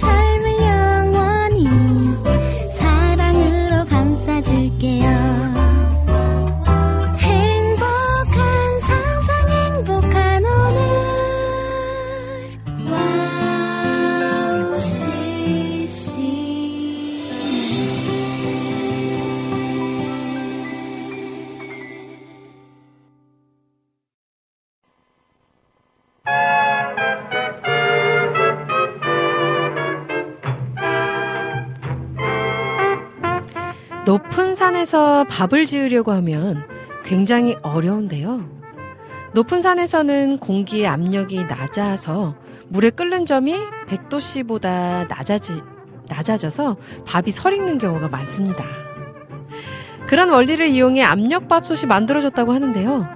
삶을 영원히 사랑으로 감싸줄게요 높은 산에서 밥을 지으려고 하면 굉장히 어려운데요. 높은 산에서는 공기의 압력이 낮아서 물에 끓는 점이 100도씨보다 낮아져서 밥이 설익는 경우가 많습니다. 그런 원리를 이용해 압력밥솥이 만들어졌다고 하는데요.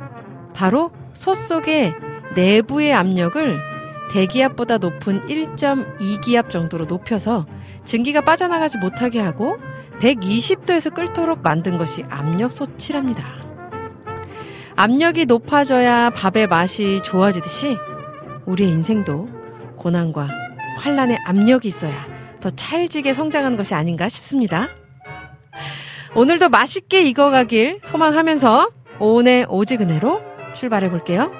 바로 솥 속에 내부의 압력을 대기압보다 높은 1.2기압 정도로 높여서 증기가 빠져나가지 못하게 하고 120도에서 끓도록 만든 것이 압력솥이랍니다. 압력이 높아져야 밥의 맛이 좋아지듯이 우리의 인생도 고난과 환란의 압력이 있어야 더 찰지게 성장하는 것이 아닌가 싶습니다. 오늘도 맛있게 익어가길 소망하면서 오은의 오직은혜로 출발해볼게요.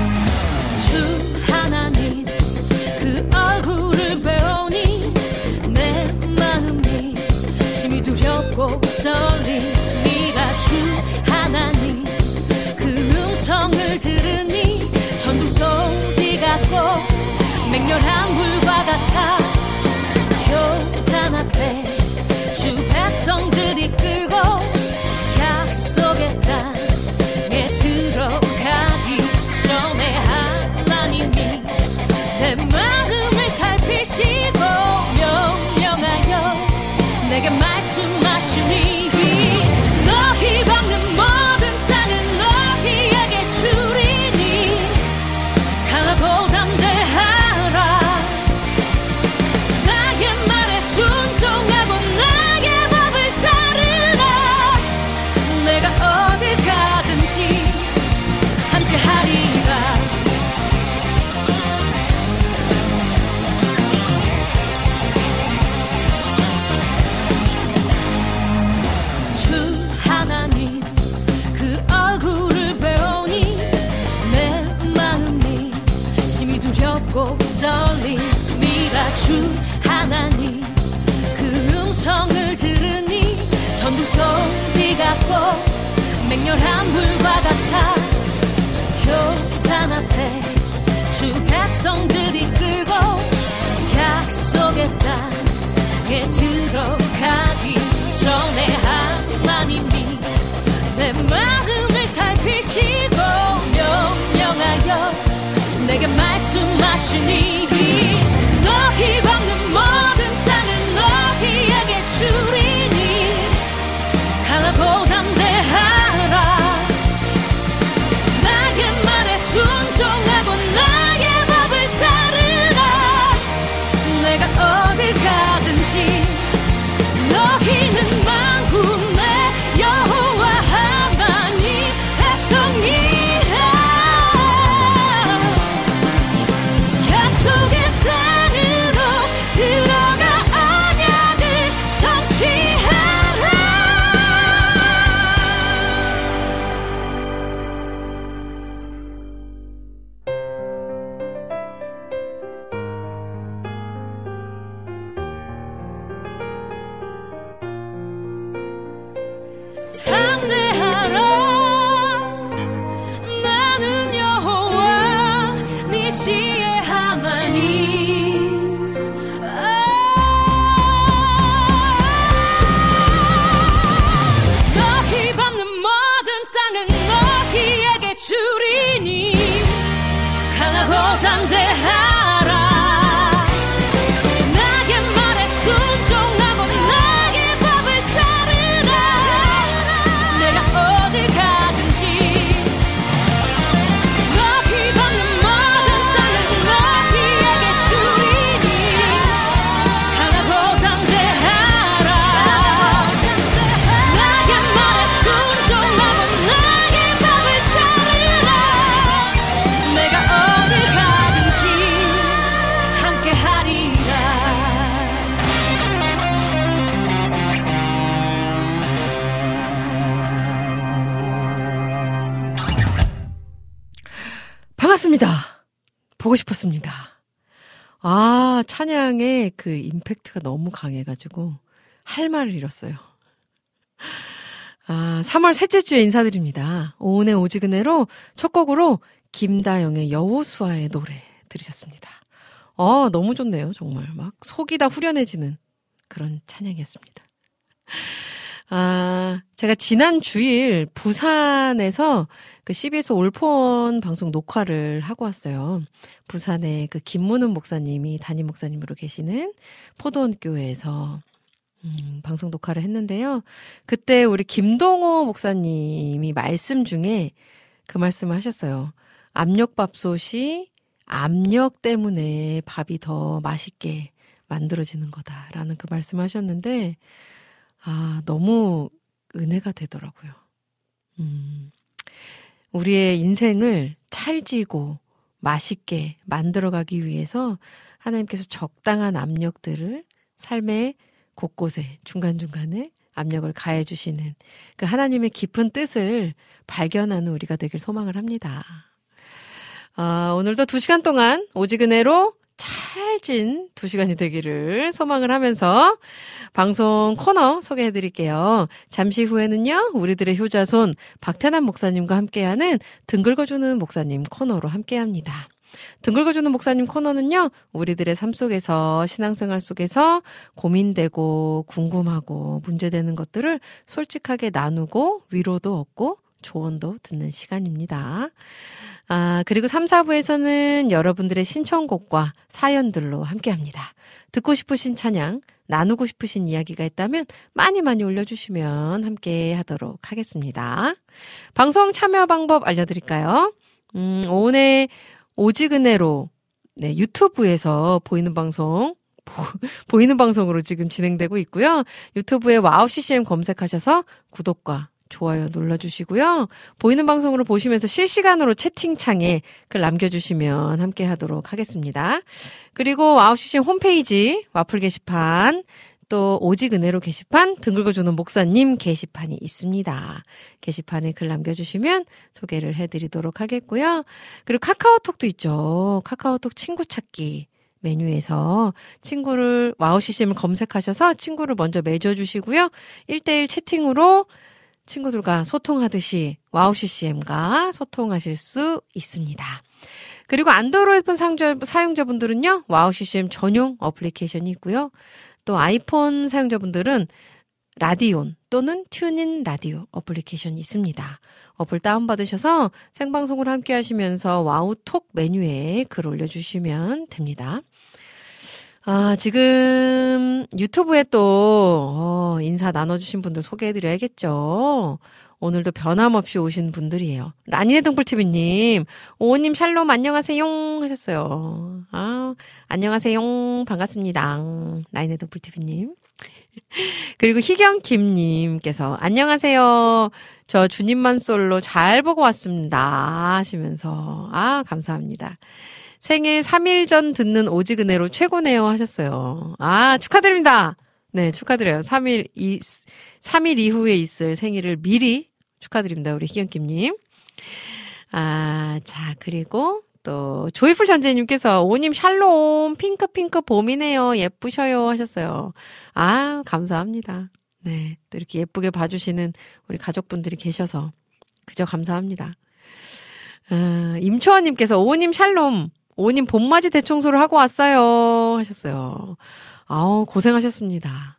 떨립니다 주 하나님 그 음성을 들으니 전두 소리 같고 맹렬한 물과 같아 교단 앞에 주 백성들이 끌고 약속의 땅에 들어가기 전에 하나님이 내 마음을 살피시고 명령하여 내게 말씀하시니 너희 밟는 모든 땅은 너희에게 주리니 가고 담대하라 나의 말에 순종하고 나의 법을 따르라 내가 어딜 가든지 함께하리라 꼭 떨립니다 주 하나님 그 음성을 들으니 전두 소리 같고 맹렬한 물과 같아 교단 앞에 주 백성들이 끌고 약속의 땅에 들어가기 전에 하나님이 내 마음을 살피시고 명령하여 내게 말씀하시니 너희 밟는 모든 땅을 너희에게 주리니 강하고 담대하라 나의 말에 순종하고 나의 법을 따르라 내가 어딜 가든지 너희는 만군의 여호와 하나님 백성이 나의 말에 순종하고 나의 법을 따르라 반갑습니다. 보고 싶었습니다. 아, 찬양의 그 임팩트가 너무 강해가지고 할 말을 잃었어요. 아, 3월 셋째 주에 인사드립니다. 오은의 오직은혜로 첫 곡으로 김다영의 여호수아의 노래 들으셨습니다. 아, 너무 좋네요. 정말 막 속이 다 후련해지는 그런 찬양이었습니다. 아, 제가 지난 주일 부산에서 그 CBS 올포원 방송 녹화를 하고 왔어요. 부산에 그 김문은 목사님이 담임 목사님으로 계시는 포도원교회에서 방송 녹화를 했는데요. 그때 우리 김동호 목사님이 말씀 중에 그 말씀을 하셨어요. 압력밥솥이 압력 때문에 밥이 더 맛있게 만들어지는 거다라는 그 말씀을 하셨는데, 아, 너무 은혜가 되더라고요. 우리의 인생을 찰지고 맛있게 만들어가기 위해서 하나님께서 적당한 압력들을 삶의 곳곳에 중간중간에 압력을 가해주시는 그 하나님의 깊은 뜻을 발견하는 우리가 되길 소망을 합니다. 아, 오늘도 2시간 동안 오직은혜로 찰진 2시간이 되기를 소망을 하면서 방송 코너 소개해드릴게요. 잠시 후에는요, 우리들의 효자손 박태남 목사님과 함께하는 등긁어주는 목사님 코너로 함께합니다. 등긁어주는 목사님 코너는요, 우리들의 삶 속에서, 신앙생활 속에서 고민되고 궁금하고 문제되는 것들을 솔직하게 나누고 위로도 얻고 조언도 듣는 시간입니다. 아, 그리고 3, 4부에서는 여러분들의 신청곡과 사연들로 함께합니다. 듣고 싶으신 찬양, 나누고 싶으신 이야기가 있다면 많이 많이 올려주시면 함께하도록 하겠습니다. 방송 참여 방법 알려드릴까요? 오늘 오직은혜로, 네, 유튜브에서 보이는 방송, 보이는 방송으로 지금 진행되고 있고요. 유튜브에 와우CCM 검색하셔서 구독과 좋아요 눌러주시고요. 보이는 방송으로 보시면서 실시간으로 채팅창에 글 남겨주시면 함께 하도록 하겠습니다. 그리고 와우CCM 홈페이지, 와플 게시판, 또 오직은혜로 게시판, 등긁어주는 목사님 게시판이 있습니다. 게시판에 글 남겨주시면 소개를 해드리도록 하겠고요. 그리고 카카오톡도 있죠. 카카오톡 친구 찾기 메뉴에서 친구를, 와우CCM을 검색하셔서 친구를 먼저 맺어주시고요. 1대1 채팅으로 친구들과 소통하듯이 와우CCM과 소통하실 수 있습니다. 그리고 안드로이드폰 사용자분들은요, 와우CCM 전용 어플리케이션이 있고요. 또 아이폰 사용자분들은 라디온 또는 튜닝 라디오 어플리케이션이 있습니다. 어플 다운받으셔서 생방송을 함께 하시면서 와우톡 메뉴에 글 올려주시면 됩니다. 아, 지금 유튜브에 또 인사 나눠주신 분들 소개해드려야겠죠. 오늘도 변함없이 오신 분들이에요. 라니네 등불TV님, 오호님 샬롬 안녕하세요 하셨어요. 아, 안녕하세요 반갑습니다. 라니네 등불TV님. 그리고 희경김님께서 안녕하세요. 저 주님만 솔로 잘 보고 왔습니다 하시면서, 아, 감사합니다. 생일 3일 전 듣는 오직은혜로 최고네요 하셨어요. 아, 축하드립니다. 네, 축하드려요. 3일 이후에 있을 생일을 미리 축하드립니다. 우리 희경김님. 아, 자, 그리고 또 조이풀 전재님께서 오님 샬롬 핑크핑크 봄이네요. 예쁘셔요 하셨어요. 아, 감사합니다. 네, 또 이렇게 예쁘게 봐주시는 우리 가족분들이 계셔서 그저 감사합니다. 임초원님께서 오님 샬롬, 오님 봄맞이 대청소를 하고 왔어요 하셨어요. 아우, 고생하셨습니다.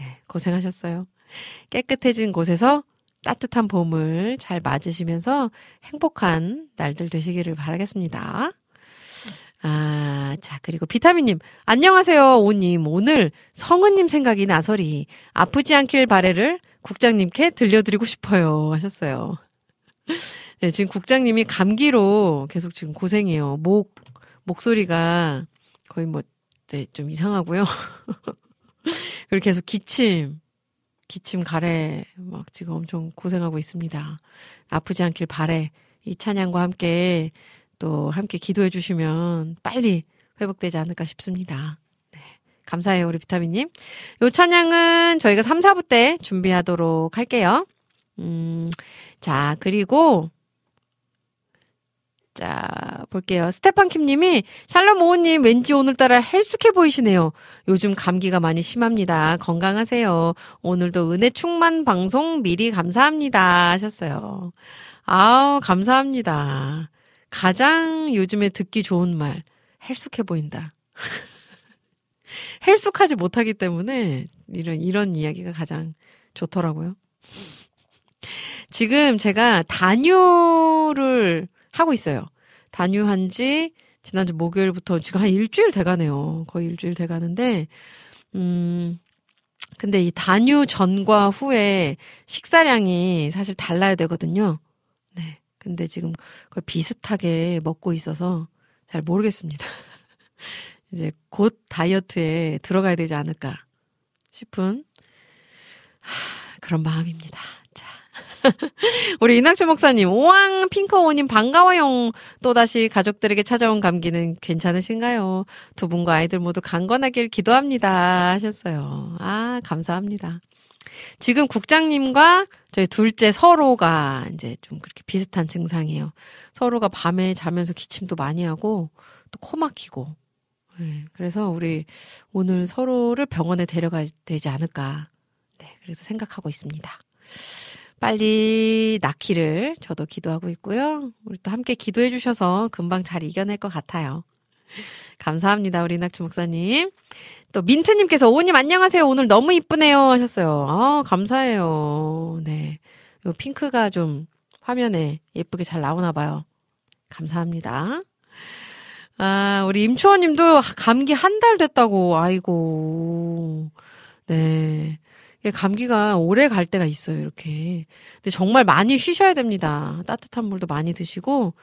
네, 고생하셨어요. 깨끗해진 곳에서 따뜻한 봄을 잘 맞으시면서 행복한 날들 되시기를 바라겠습니다. 아, 자, 그리고 비타민님, 안녕하세요 오님, 오늘 성은님 생각이 나서리 아프지 않길 바래를 국장님께 들려드리고 싶어요 하셨어요. 네, 지금 국장님이 감기로 계속 지금 고생해요. 목소리가 거의 뭐, 네, 좀 이상하고요. 그리고 계속 기침 가래, 막 지금 엄청 고생하고 있습니다. 아프지 않길 바래. 이 찬양과 함께 또 함께 기도해 주시면 빨리 회복되지 않을까 싶습니다. 네, 감사해요, 우리 비타민님. 요 찬양은 저희가 3, 4부 때 준비하도록 할게요. 자, 그리고 자, 볼게요. 스테판킴님이 샬롬 오우님 왠지 오늘따라 헬쑥해 보이시네요. 요즘 감기가 많이 심합니다. 건강하세요. 오늘도 은혜 충만 방송 미리 감사합니다 하셨어요. 아우 감사합니다. 가장 요즘에 듣기 좋은 말 헬쑥해 보인다. 헬쑥하지 못하기 때문에 이런 이야기가 가장 좋더라고요. 지금 제가 단유를 하고 있어요. 단유한 지 지난주 목요일부터 지금 한 일주일 돼가네요. 거의 일주일 돼가는데 근데 이 단유 전과 후에 식사량이 사실 달라야 되거든요. 네, 근데 지금 거의 비슷하게 먹고 있어서 잘 모르겠습니다. 이제 곧 다이어트에 들어가야 되지 않을까 싶은 그런 마음입니다. 자, 우리 이낙준 목사님, 오왕 핑크오님 반가워요. 또다시 가족들에게 찾아온 감기는 괜찮으신가요? 두 분과 아이들 모두 강건하길 기도합니다 하셨어요. 아, 감사합니다. 지금 국장님과 저희 둘째 서로가 이제 좀 그렇게 비슷한 증상이에요. 서로가 밤에 자면서 기침도 많이 하고 또 코 막히고. 네, 그래서 우리 오늘 서로를 병원에 데려가야 되지 않을까. 네, 그래서 생각하고 있습니다. 빨리 낫기를 저도 기도하고 있고요. 우리 또 함께 기도해 주셔서 금방 잘 이겨낼 것 같아요. 감사합니다. 우리 이낙주 목사님. 또 민트님께서 오우님 안녕하세요. 오늘 너무 이쁘네요 하셨어요. 아, 감사해요. 네, 요 핑크가 좀 화면에 예쁘게 잘 나오나 봐요. 감사합니다. 아, 우리 임추원 님도 감기 한 달 됐다고, 아이고. 네. 감기가 오래 갈 때가 있어요, 이렇게. 근데 정말 많이 쉬셔야 됩니다. 따뜻한 물도 많이 드시고.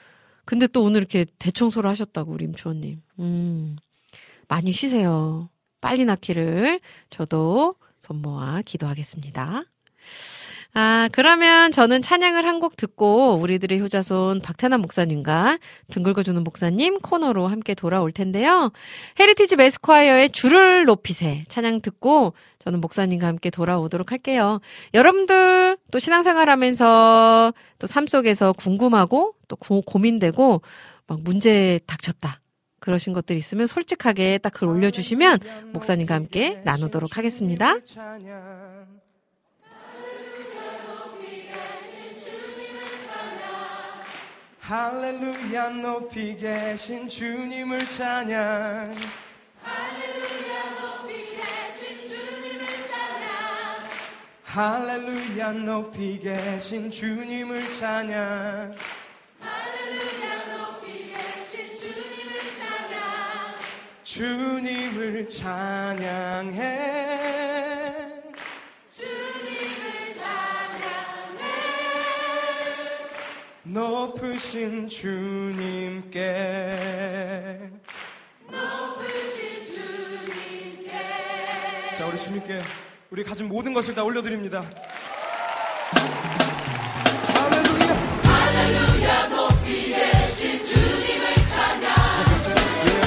근데 또 오늘 이렇게 대청소를 하셨다고, 우리 임추원 님. 많이 쉬세요. 빨리 낫기를 저도 손 모아 기도하겠습니다. 아, 그러면 저는 찬양을 한 곡 듣고 우리들의 효자손 박태남 목사님과 등 긁어주는 목사님 코너로 함께 돌아올 텐데요. 헤리티지 메스콰이어의 줄을 높이세 찬양 듣고 저는 목사님과 함께 돌아오도록 할게요. 여러분들 또 신앙생활하면서 또 삶 속에서 궁금하고 또 고민되고 막 문제 닥쳤다. 그러신 것들 있으면 솔직하게 딱 글 올려주시면 목사님과 함께 나누도록 하겠습니다. 할렐루야 높이 계신 주님을 찬양 할렐루야 높이 계신 주님을 찬양 할렐루야 높이 계신 주님을 찬양 할렐루야 높이 계신 주님을 찬양 주님을 찬양해 높으신 주님께 높으신 주님께 자, 우리 주님께 우리 가진 모든 것을 다 올려드립니다. 할렐루야 할렐루야 높이 계신 주님을 찬양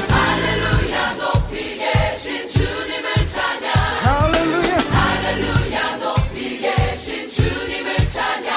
할렐루야 높이 계신 주님을 찬양 할렐루야 할렐루야 높이 계신 주님을 찬양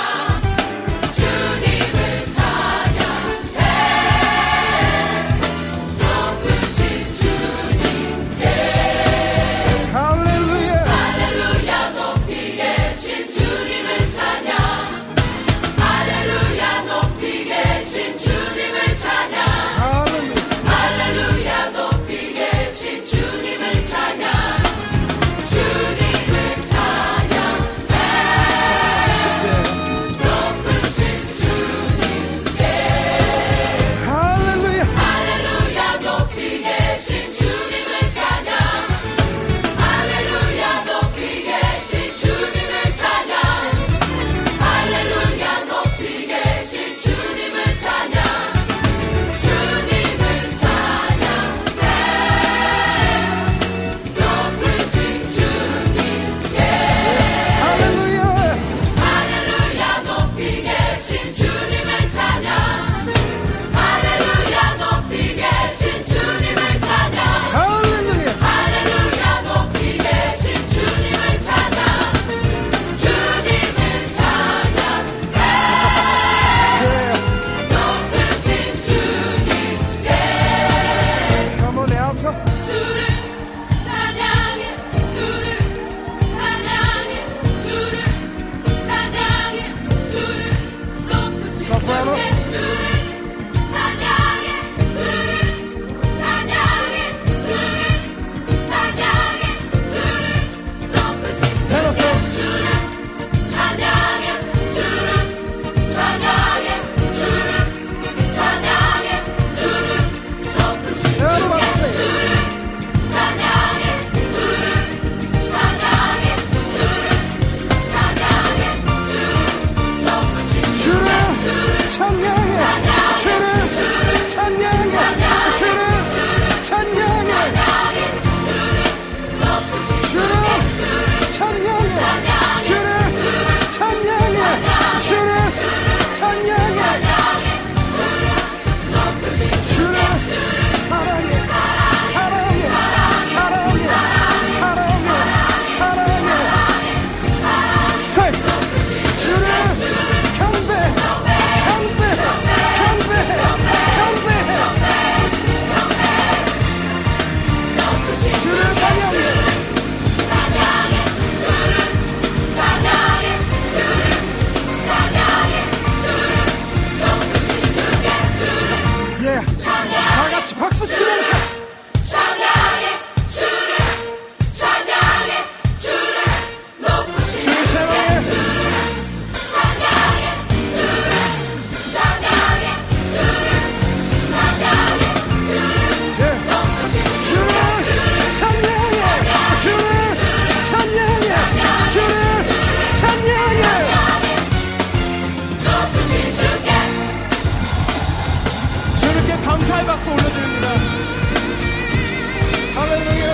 같이 박수 치면서 찬양의 주를 찬양의 주를 높으신 주의 주를 찬양의 주를 찬양의 주를 찬양의 주를 높으신 주의 주를 찬양의 주를 찬양의 주를 찬양의 높으신 주께 감사의 박수 올려드립니다. 할렐루야.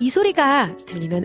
이 소리가 들리면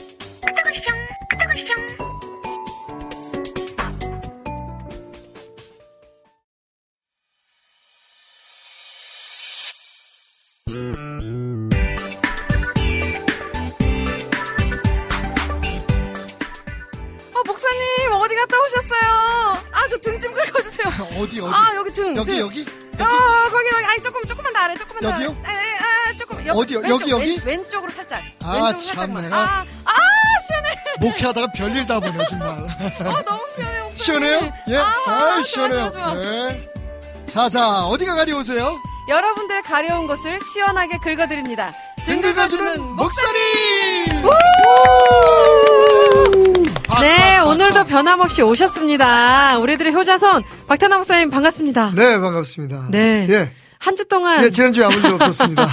어디? 아 여기 등 여기? 아 거기 아니 조금만 더 아래 조금만 여기요? 더 아래 아 조금 어디 여기? 왼쪽으로 살짝 아 참 내가 아 시원해 목회하다가 별일 다 보네 정말 아 너무 시원해 목사님. 시원해요? 예? 아 시원해요 자자 어디가 가려우세요? 여러분들 가려운 것을 시원하게 긁어드립니다 등 긁어주는 목사님 네, 오늘도 변함없이 오셨습니다. 우리들의 효자손 박태남 목사님 반갑습니다. 네, 반갑습니다. 네, 예. 한 주 동안 예, 지난주에 아무 일도 없었습니다.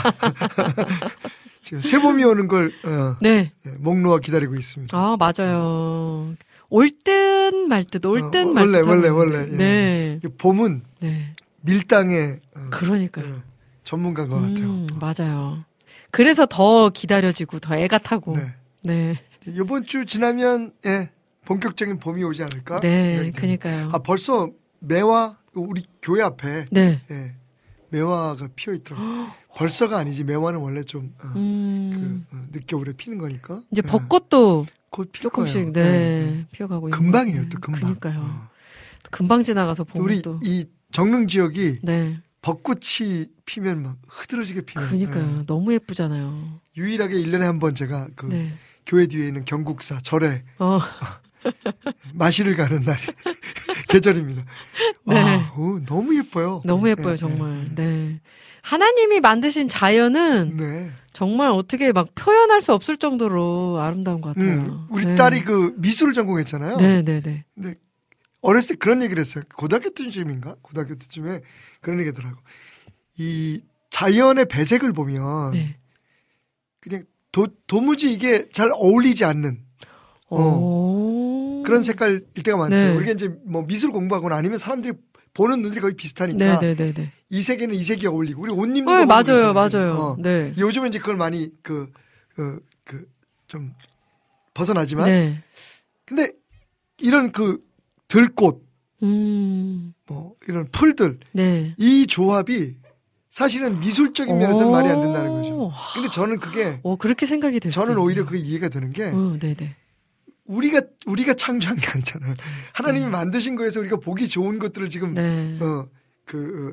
지금 새봄이 오는 걸 네. 목 놓아 기다리고 있습니다. 아, 맞아요. 올 듯 말 듯, 올 듯 말 듯. 원래. 예. 네. 봄은 네. 밀당의 그러니까요. 전문가인 것 같아요. 맞아요. 그래서 더 기다려지고 더 애가 타고. 네. 네. 요번 주 지나면 예, 본격적인 봄이 오지 않을까? 네, 그러니까요. 아 벌써 매화 우리 교회 앞에 네. 예, 매화가 피어 있더라고요. 벌써가 아니지 매화는 원래 좀 늦겨울에 피는 거니까. 이제 벚꽃도 예, 곧 필 조금씩 네, 예. 피어가고 있는 금방이에요, 또 금방. 그러니까요. 금방 지나가서 보면 우리 또. 이 정릉 지역이 네. 벚꽃이 피면 막 흐드러지게 피는. 그러니까요, 예. 너무 예쁘잖아요. 유일하게 1년에 한 번 제가 그. 네. 교회 뒤에 있는 경국사 절에 마시를 가는 날 계절입니다. 네. 와, 오, 너무 예뻐요. 너무 예뻐요, 네, 정말. 네. 네. 하나님이 만드신 자연은 네. 정말 어떻게 막 표현할 수 없을 정도로 아름다운 것 같아요. 우리 네. 딸이 그 미술을 전공했잖아요. 네. 근데 어렸을 때 그런 얘기를 했어요. 고등학교 때쯤에 그런 얘기를 하더라고. 이 자연의 배색을 보면 네. 그냥 도무지 이게 잘 어울리지 않는 그런 색깔일 때가 많대요. 네. 우리가 이제 뭐 미술 공부하거나 아니면 사람들이 보는 눈들이 거의 비슷하니까 네. 이 색에는 이 색이 어울리고 우리 옷 입는 거 맞아요. 네. 요즘은 이제 그걸 많이 좀 벗어나지만 네. 근데 이런 그 들꽃 뭐 이런 풀들 네. 이 조합이 사실은 미술적인 면에서는 말이 안 된다는 거죠. 근데 저는 그게 그렇게 생각이 됐어요. 저는 오히려 그게 이해가 되는 게 우리가 창조한 게 아니잖아요. 하나님이 만드신 거에서 우리가 보기 좋은 것들을 지금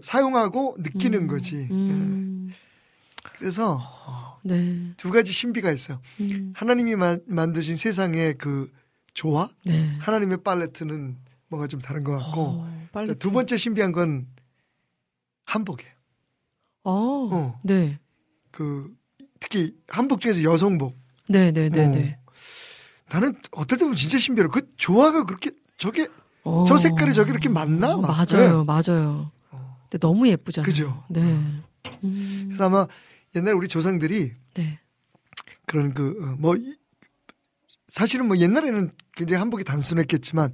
사용하고 느끼는 거지. 그래서 두 가지 신비가 있어요. 하나님이 만드신 세상의 그 조화, 하나님의 팔레트는 뭔가 좀 다른 것 같고 두 번째 신비한 건 한복이에요. 네. 특히 한복 중에서 여성복. 나는 어떨 때 보면 진짜 신비로워. 그 조화가 그렇게 저게 저 색깔이 저게 이렇게 맞나? 맞아요, 네. 맞아요. 근데 너무 예쁘잖아요. 그죠. 네. 그래서 아마 옛날 우리 조상들이 네. 그런 그 뭐 사실은 뭐 옛날에는 굉장히 한복이 단순했겠지만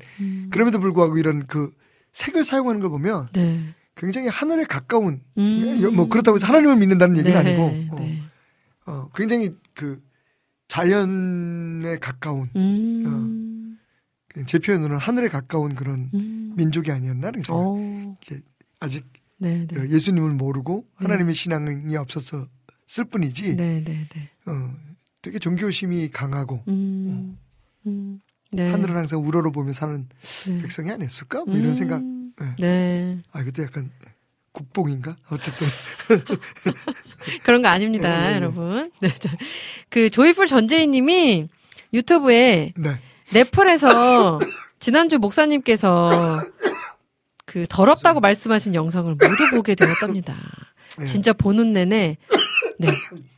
그럼에도 불구하고 이런 그 색을 사용하는 걸 보면 네. 굉장히 하늘에 가까운 뭐 그렇다고 해서 하나님을 믿는다는 얘기는 네. 아니고 네. 굉장히 그 자연에 가까운 제 표현으로는 하늘에 가까운 그런 민족이 아니었나 그래서 아직 네, 네. 예수님을 모르고 하나님의 네. 신앙이 없었을 뿐이지 네, 네, 네. 되게 종교심이 강하고 네. 하늘을 항상 우러러보며 사는 네. 백성이 아니었을까? 뭐 이런 생각 네. 네. 아 이것도 약간 국뽕인가? 어쨌든 그런 거 아닙니다 네, 여러분 네, 그 조이풀 전재희님이 유튜브에 네. 네플에서 지난주 목사님께서 그 더럽다고 말씀하신 영상을 모두 보게 되었답니다. 네. 진짜 보는 내내 네,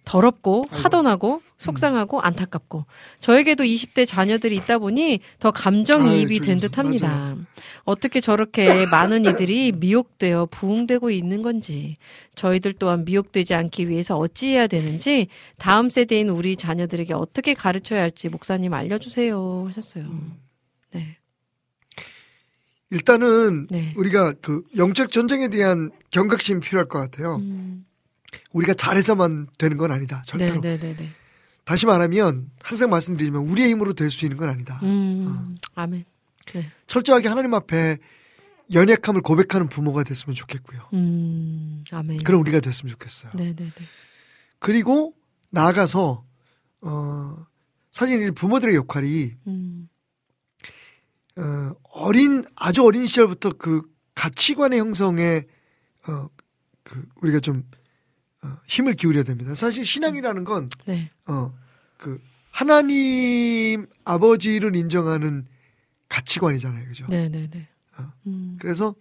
더럽고 화도나고 속상하고 안타깝고 저에게도 20대 자녀들이 있다 보니 더 감정이입이 된 듯합니다. 어떻게 저렇게 많은 이들이 미혹되어 부흥되고 있는 건지 저희들 또한 미혹되지 않기 위해서 어찌해야 되는지 다음 세대인 우리 자녀들에게 어떻게 가르쳐야 할지 목사님 알려주세요 하셨어요. 네. 일단은 네. 우리가 그 영적 전쟁에 대한 경각심이 필요할 것 같아요. 우리가 잘해서만 되는 건 아니다. 절대로. 네네네네. 다시 말하면 항상 말씀드리지만 우리의 힘으로 될 수 있는 건 아니다. 아멘. 네. 철저하게 하나님 앞에 연약함을 고백하는 부모가 됐으면 좋겠고요. 아멘. 그럼 우리가 됐으면 좋겠어요. 네네네. 그리고 나아가서 사실 부모들의 역할이 아주 어린 시절부터 그 가치관의 형성에 그 우리가 좀 힘을 기울여야 됩니다. 사실 신앙이라는 건 네. 그 하나님 아버지를 인정하는 가치관이잖아요, 그죠? 네네네. 그래서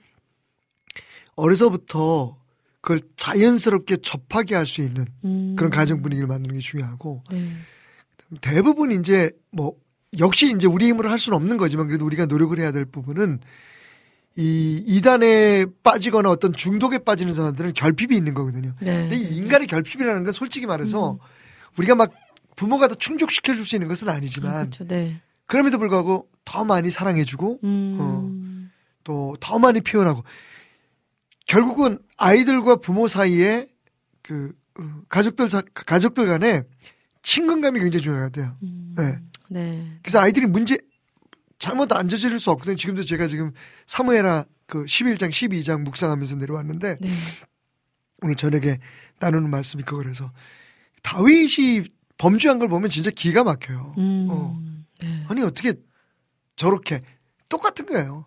어려서부터 그걸 자연스럽게 접하게 할 수 있는 그런 가정 분위기를 만드는 게 중요하고 네. 대부분 이제 뭐 역시 이제 우리 힘으로 할 수는 없는 거지만 그래도 우리가 노력을 해야 될 부분은 이 이단에 빠지거나 어떤 중독에 빠지는 사람들은 결핍이 있는 거거든요. 네. 근데 이 인간의 결핍이라는 건 솔직히 말해서 우리가 막 부모가 다 충족시켜 줄 수 있는 것은 아니지만 그렇죠. 네. 그럼에도 불구하고 더 많이 사랑해주고 또 더 많이 표현하고 결국은 아이들과 부모 사이에 그 가족들 간에 친근감이 굉장히 중요하대요. 네. 네. 그래서 아이들이 잘못 안 저지를 수 없거든요. 지금도 제가 지금 사무엘하 그 11장, 12장 묵상하면서 내려왔는데 네. 오늘 저녁에 나누는 말씀이 그거라서 다윗이 범죄한 걸 보면 진짜 기가 막혀요. 네. 아니 어떻게 저렇게 똑같은 거예요.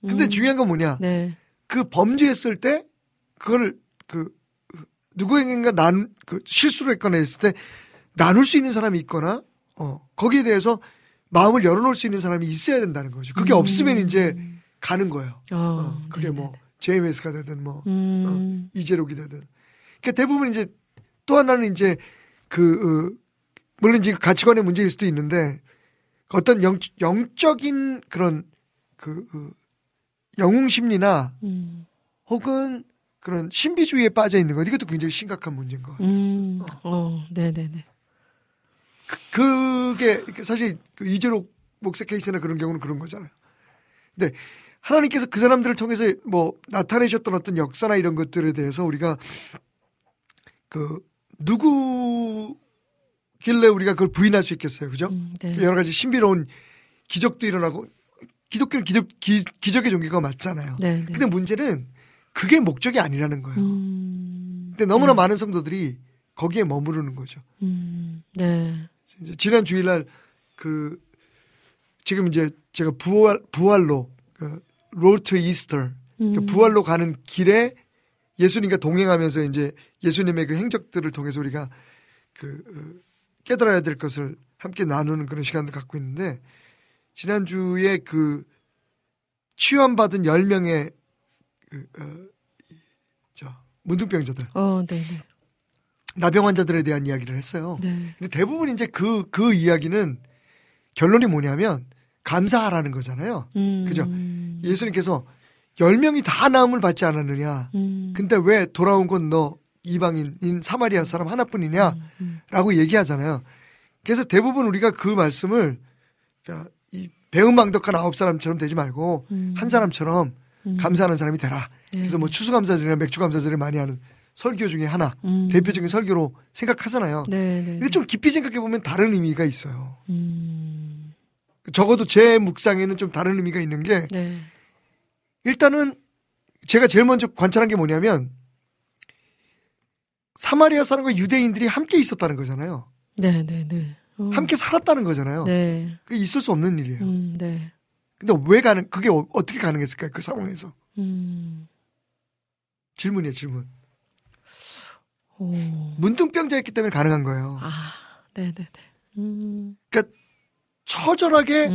근데 중요한 건 뭐냐? 네. 그 범죄했을 때 그걸 그 누구에게인가 그 실수를 했거나 했을 때 나눌 수 있는 사람이 있거나 거기에 대해서 마음을 열어놓을 수 있는 사람이 있어야 된다는 거죠. 그게 없으면 이제 가는 거예요. 그게 네네네. 뭐 JMS가 되든 뭐 이재록이 되든. 그러니까 대부분 이제 또 하나는 이제 물론 이제 가치관의 문제일 수도 있는데 어떤 영적인 그런 영웅심리나 혹은 그런 신비주의에 빠져 있는 거 이것도 굉장히 심각한 문제인 것 같아요. 네네네. 그게 사실 이재록 목사 케이스나 그런 경우는 그런 거잖아요. 근데 하나님께서 그 사람들을 통해서 뭐 나타내셨던 어떤 역사나 이런 것들에 대해서 우리가 누구길래 우리가 그걸 부인할 수 있겠어요, 그죠? 네. 여러 가지 신비로운 기적도 일어나고 기독교는 기적의 종교가 맞잖아요. 네, 네. 근데 문제는 그게 목적이 아니라는 거예요. 근데 너무나 많은 성도들이 거기에 머무르는 거죠. 네. 지난 주일날 지금 이제 제가 부활로 Road to Easter 그러니까 부활로 가는 길에 예수님과 동행하면서 이제 예수님의 그 행적들을 통해서 우리가 깨달아야 될 것을 함께 나누는 그런 시간을 갖고 있는데 지난 주에 치유받은 10명의 문둥병자들. 네네. 나병 환자들에 대한 이야기를 했어요. 네. 근데 대부분 이제 그 이야기는 결론이 뭐냐면 감사하라는 거잖아요. 그죠? 예수님께서 10명이 다 나음을 받지 않았느냐. 근데 왜 돌아온 건 너 이방인인 사마리아 사람 하나뿐이냐라고 얘기하잖아요. 그래서 대부분 우리가 그 말씀을 이 배은망덕한 9 사람처럼 되지 말고 한 사람처럼 감사하는 사람이 되라. 그래서 뭐 추수감사절이나 맥주감사절을 많이 하는 설교 중에 하나, 대표적인 설교로 생각하잖아요. 네네. 근데 좀 깊이 생각해보면 다른 의미가 있어요. 적어도 제 묵상에는 좀 다른 의미가 있는 게 네. 일단은 제가 제일 먼저 관찰한 게 뭐냐면 사마리아 사람과 유대인들이 함께 있었다는 거잖아요. 네네네. 함께 살았다는 거잖아요. 네. 그게 있을 수 없는 일이에요. 네. 근데 왜 그게 어떻게 가능했을까요? 그 상황에서. 질문이에요, 질문. 오. 문둥병자였기 때문에 가능한 거예요. 아, 네네네. 그러니까 처절하게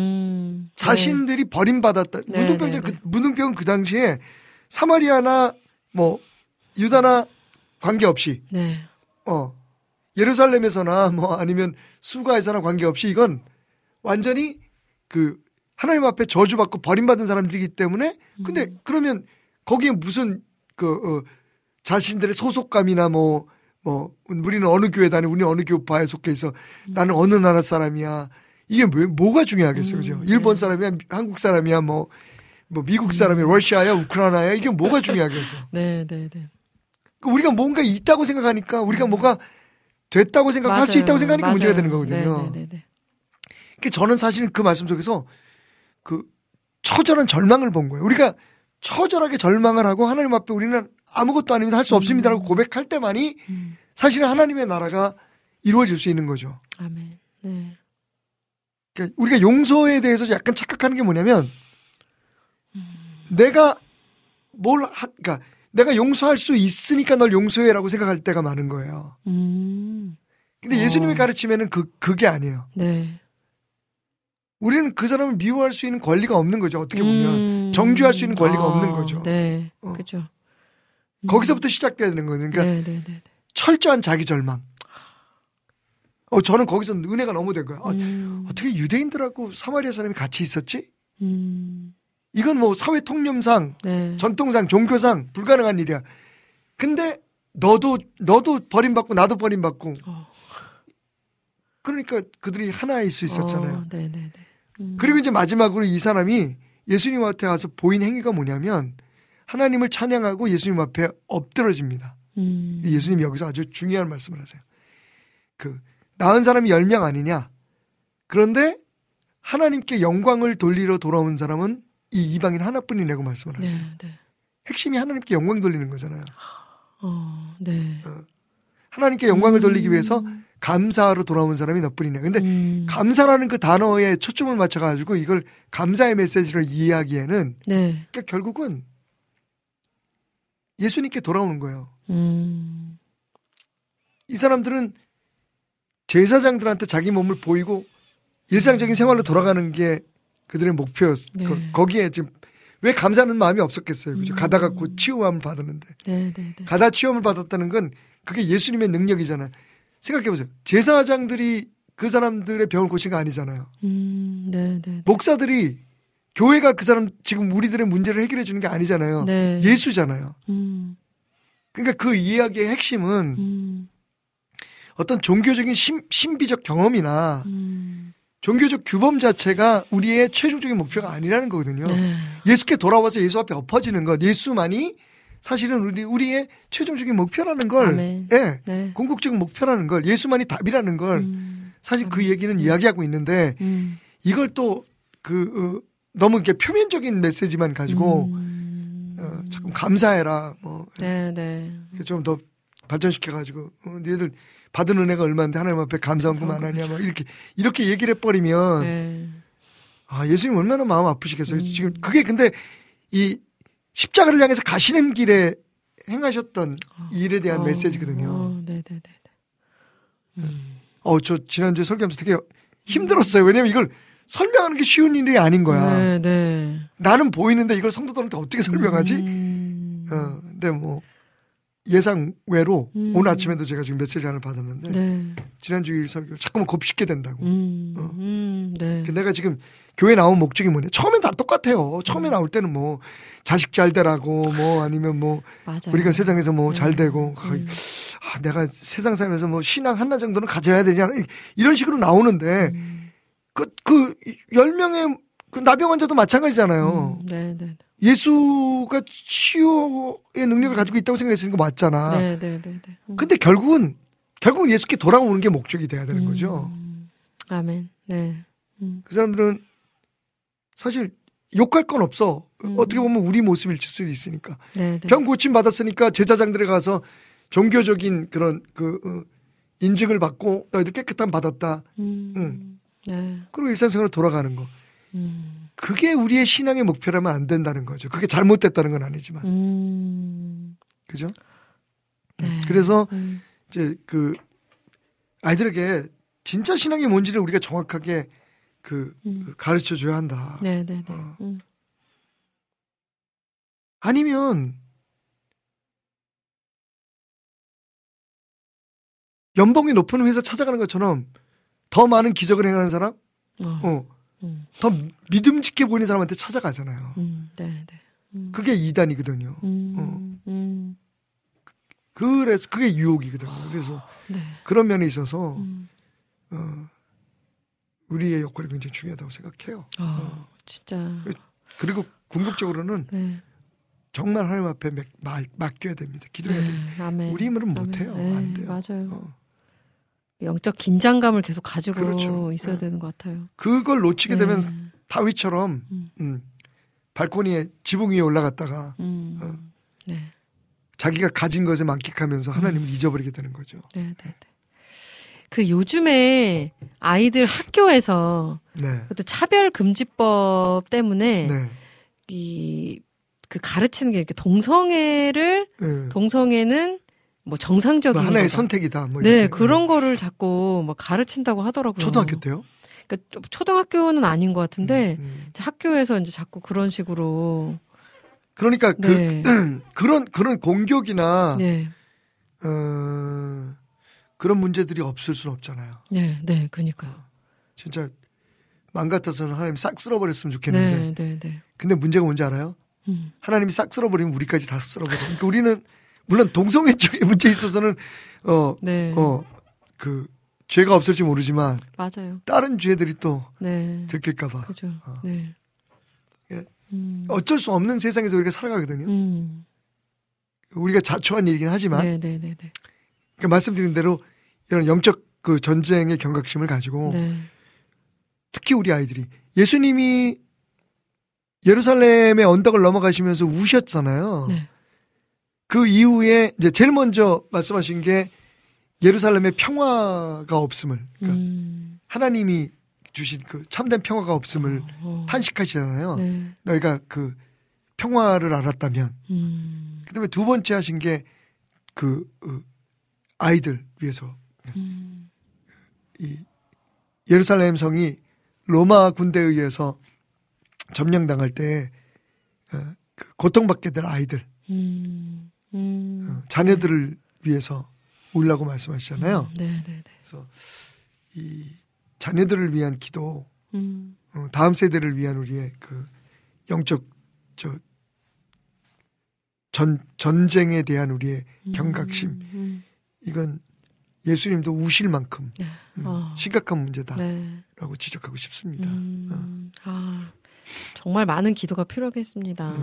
자신들이 네. 버림받았다. 문둥병은 그 당시에 사마리아나 뭐 유다나 관계없이, 네. 예루살렘에서나 뭐 아니면 수가에서나 관계없이 이건 완전히 그 하나님 앞에 저주받고 버림받은 사람들이기 때문에 근데 그러면 거기에 무슨 자신들의 소속감이나 뭐 우리는 어느 교회 다니 우리는 어느 교파에 속해 있어 나는 어느 나라 사람이야 이게 뭐가 중요하겠어요, 그죠? 일본 사람이야, 한국 사람이야, 뭐 미국 사람이야, 러시아야, 우크라이나야 이게 뭐가 중요하겠어? 네. 우리가 뭔가 있다고 생각하니까 우리가 뭐가 됐다고 생각할 수 있다고 생각하는 게 맞아요. 문제가 되는 거거든요. 네. 그러니까 저는 사실은 그 말씀 속에서 그 처절한 절망을 본 거예요. 우리가 처절하게 절망을 하고 하나님 앞에 우리는 아무것도 아닙니다. 할 수 없습니다라고 고백할 때만이 사실은 하나님의 나라가 이루어질 수 있는 거죠. 아멘. 네. 그러니까 우리가 용서에 대해서 약간 착각하는 게 뭐냐면 그러니까 내가 용서할 수 있으니까 널 용서해라고 생각할 때가 많은 거예요. 근데 예수님의 가르침에는 그게 아니에요. 네. 우리는 그 사람을 미워할 수 있는 권리가 없는 거죠. 어떻게 보면 정죄할 수 있는 권리가 없는 거죠. 네, 그렇죠. 거기서부터 시작돼야 되는 거예요. 그러니까 철저한 자기 절망. 저는 거기서 은혜가 너무 된 거예요. 어떻게 유대인들하고 사마리아 사람이 같이 있었지? 이건 뭐 사회 통념상, 네. 전통상, 종교상 불가능한 일이야. 근데 너도 버림받고 나도 버림받고. 그러니까 그들이 하나일 수 있었잖아요. 그리고 이제 마지막으로 이 사람이 예수님 앞에 와서 보인 행위가 뭐냐면 하나님을 찬양하고 예수님 앞에 엎드러집니다. 예수님이 여기서 아주 중요한 말씀을 하세요. 낳은 사람이 10명 아니냐. 그런데 하나님께 영광을 돌리러 돌아온 사람은 이 이방인 하나뿐이냐고 말씀을 하세요. 핵심이 하나님께 영광 돌리는 거잖아요. 하나님께 영광을 돌리기 위해서 감사로 돌아온 사람이 너뿐이냐. 근데 감사라는 그 단어에 초점을 맞춰가지고 이걸 감사의 메시지를 이해하기에는 그러니까 결국은 예수님께 돌아오는 거예요. 이 사람들은 제사장들한테 자기 몸을 보이고 일상적인 생활로 돌아가는 게 그들의 목표였어요. 거기에 지금 왜 감사하는 마음이 없었겠어요. 그죠? 가다 갖고 치유함을 받았는데 가다 치유함을 받았다는 건 그게 예수님의 능력이잖아요. 생각해보세요. 제사장들이 그 사람들의 병을 고친 거 아니잖아요. 목사들이 교회가 그 사람 지금 우리들의 문제를 해결해 주는 게 아니잖아요. 예수잖아요. 그러니까 그 이야기의 핵심은 어떤 종교적인 신비적 경험이나 종교적 규범 자체가 우리의 최종적인 목표가 아니라는 거거든요. 예수께 돌아와서 예수 앞에 엎어지는 것, 예수만이 사실은 우리의 최종적인 목표라는 걸, 궁극적인 목표라는 걸, 예수만이 답이라는 걸, 사실 그 얘기는 이야기하고 있는데, 이걸 또, 너무 이렇게 표면적인 메시지만 가지고, 조금 감사해라, 뭐. 좀 더 발전시켜가지고, 니네들 받은 은혜가 얼마인데 하나님 앞에 감사한 것만 안 하냐, 막 이렇게 얘기를 해버리면, 예수님 얼마나 마음 아프시겠어요. 지금, 그게 근데, 십자가를 향해서 가시는 길에 행하셨던 일에 대한 메시지거든요. 저 지난주에 설교하면서 되게 힘들었어요. 왜냐면 이걸 설명하는 게 쉬운 일이 아닌 거야. 나는 보이는데 이걸 성도들한테 어떻게 설명하지? 근데 뭐 예상 외로 오늘 아침에도 제가 지금 메시지 하나를 받았는데 지난주 일 설교 자꾸만 곱씹게 된다고. 네. 내가 지금 교회 나온 목적이 뭐냐. 처음엔 다 똑같아요. 처음에 나올 때는 뭐 자식 잘 되라고 뭐 아니면 뭐 맞아요. 우리가 세상에서 뭐 잘 되고 아, 내가 세상 살면서 뭐 신앙 하나 정도는 가져야 되냐 이런 식으로 나오는데 그 10명의 그 나병 환자도 마찬가지잖아요. 네. 예수가 치유의 능력을 가지고 있다고 생각했으니까 맞잖아. 네. 근데 결국은 예수께 돌아오는 게 목적이 돼야 되는 거죠. 아멘. 네. 그 사람들은 사실 욕할 건 없어. 어떻게 보면 우리 모습일 수도 있으니까. 네네. 병 고침 받았으니까 제사장들에 가서 종교적인 그런 그 인증을 받고 너희들 깨끗함 받았다. 네. 그리고 일상생활로 돌아가는 거. 그게 우리의 신앙의 목표라면 안 된다는 거죠. 그게 잘못됐다는 건 아니지만. 그죠? 네. 그래서 이제 그 아이들에게 진짜 신앙이 뭔지를 우리가 정확하게 그 가르쳐줘야 한다. 네네네. 아니면 연봉이 높은 회사 찾아가는 것처럼 더 많은 기적을 행하는 사람, 더 믿음직해 보이는 사람한테 찾아가잖아요. 네네. 그게 이단이거든요. 그래서 그게 유혹이거든요. 그래서 네. 그런 면에 있어서 우리의 역할이 굉장히 중요하다고 생각해요. 진짜. 그리고 궁극적으로는 네. 정말 하나님 앞에 맡겨야 됩니다. 기도해야 됩니다. 네. 우리 힘으로는 못해요. 네. 안 돼요. 맞아요. 영적 긴장감을 계속 가지고 그렇죠. 있어야 네. 되는 것 같아요. 그걸 놓치게 네. 되면 다윗처럼 발코니에 지붕 위에 올라갔다가 네. 자기가 가진 것에 만끽하면서 하나님을 잊어버리게 되는 거죠. 네. 그 요즘에 아이들 학교에서 네. 또 차별금지법 때문에 네. 그 가르치는 게 이렇게 동성애를 네. 동성애는 뭐 정상적인 하나의 선택이다. 뭐 네, 그런 거를 자꾸 막 가르친다고 하더라고요. 초등학교 때요? 그러니까 초등학교는 아닌 것 같은데 이제 학교에서 이제 자꾸 그런 식으로 그러니까 네. 그런 공격이나 네. 그런 문제들이 없을 수는 없잖아요. 네, 그러니까요. 진짜 맘 같아서는 하나님이 싹 쓸어버렸으면 좋겠는데. 네. 근데 문제가 뭔지 알아요? 하나님이 싹 쓸어버리면 우리까지 다 쓸어버려요. 그러니까 우리는 물론 동성애 쪽에 문제에 있어서는 네. 그 죄가 없을지 모르지만 맞아요. 다른 죄들이 또 들킬까봐. 그렇죠. 네. 어쩔 수 없는 세상에서 우리가 살아가거든요. 우리가 자초한 일이긴 하지만. 네. 그러니까 말씀드린 대로 이런 영적 그 전쟁의 경각심을 가지고 특히 우리 아이들이 예수님이 예루살렘의 언덕을 넘어가시면서 우셨잖아요. 그 이후에 이제 제일 먼저 말씀하신 게 예루살렘의 평화가 없음을 그러니까 하나님이 주신 그 참된 평화가 없음을 탄식하시잖아요. 너희가 그 평화를 알았다면. 그다음에 두 번째 하신 게 아이들 위해서 이 예루살렘 성이 로마 군대에 의해서 점령당할 때 그 고통받게 될 아이들 자녀들을 위해서 울라고 말씀하시잖아요. 그래서 이 자녀들을 위한 기도, 다음 세대를 위한 우리의 그 영적 전쟁에 대한 우리의 경각심. 이건 예수님도 우실 만큼 심각한 문제다라고 지적하고 싶습니다. 정말 많은 기도가 필요하겠습니다.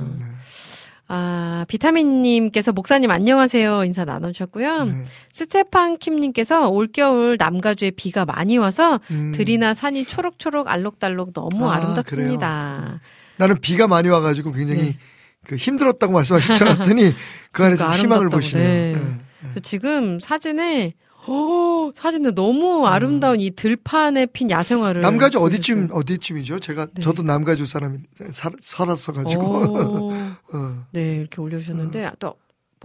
아, 비타민님께서 목사님 안녕하세요 인사 나눠주셨고요. 스테판킴님께서 올겨울 남가주에 비가 많이 와서 들이나 산이 초록초록 알록달록 너무 아름답습니다. 그래요? 나는 비가 많이 와가지고 굉장히 그 힘들었다고 말씀하실 줄 알았더니 그 안에서 희망을 보시네요. 그래서 지금 사진에 너무 아름다운 이 들판에 핀 야생화를 남가주 어디쯤이죠? 저도 남가주 사람이 살았어가지고 네 이렇게 올려주셨는데 또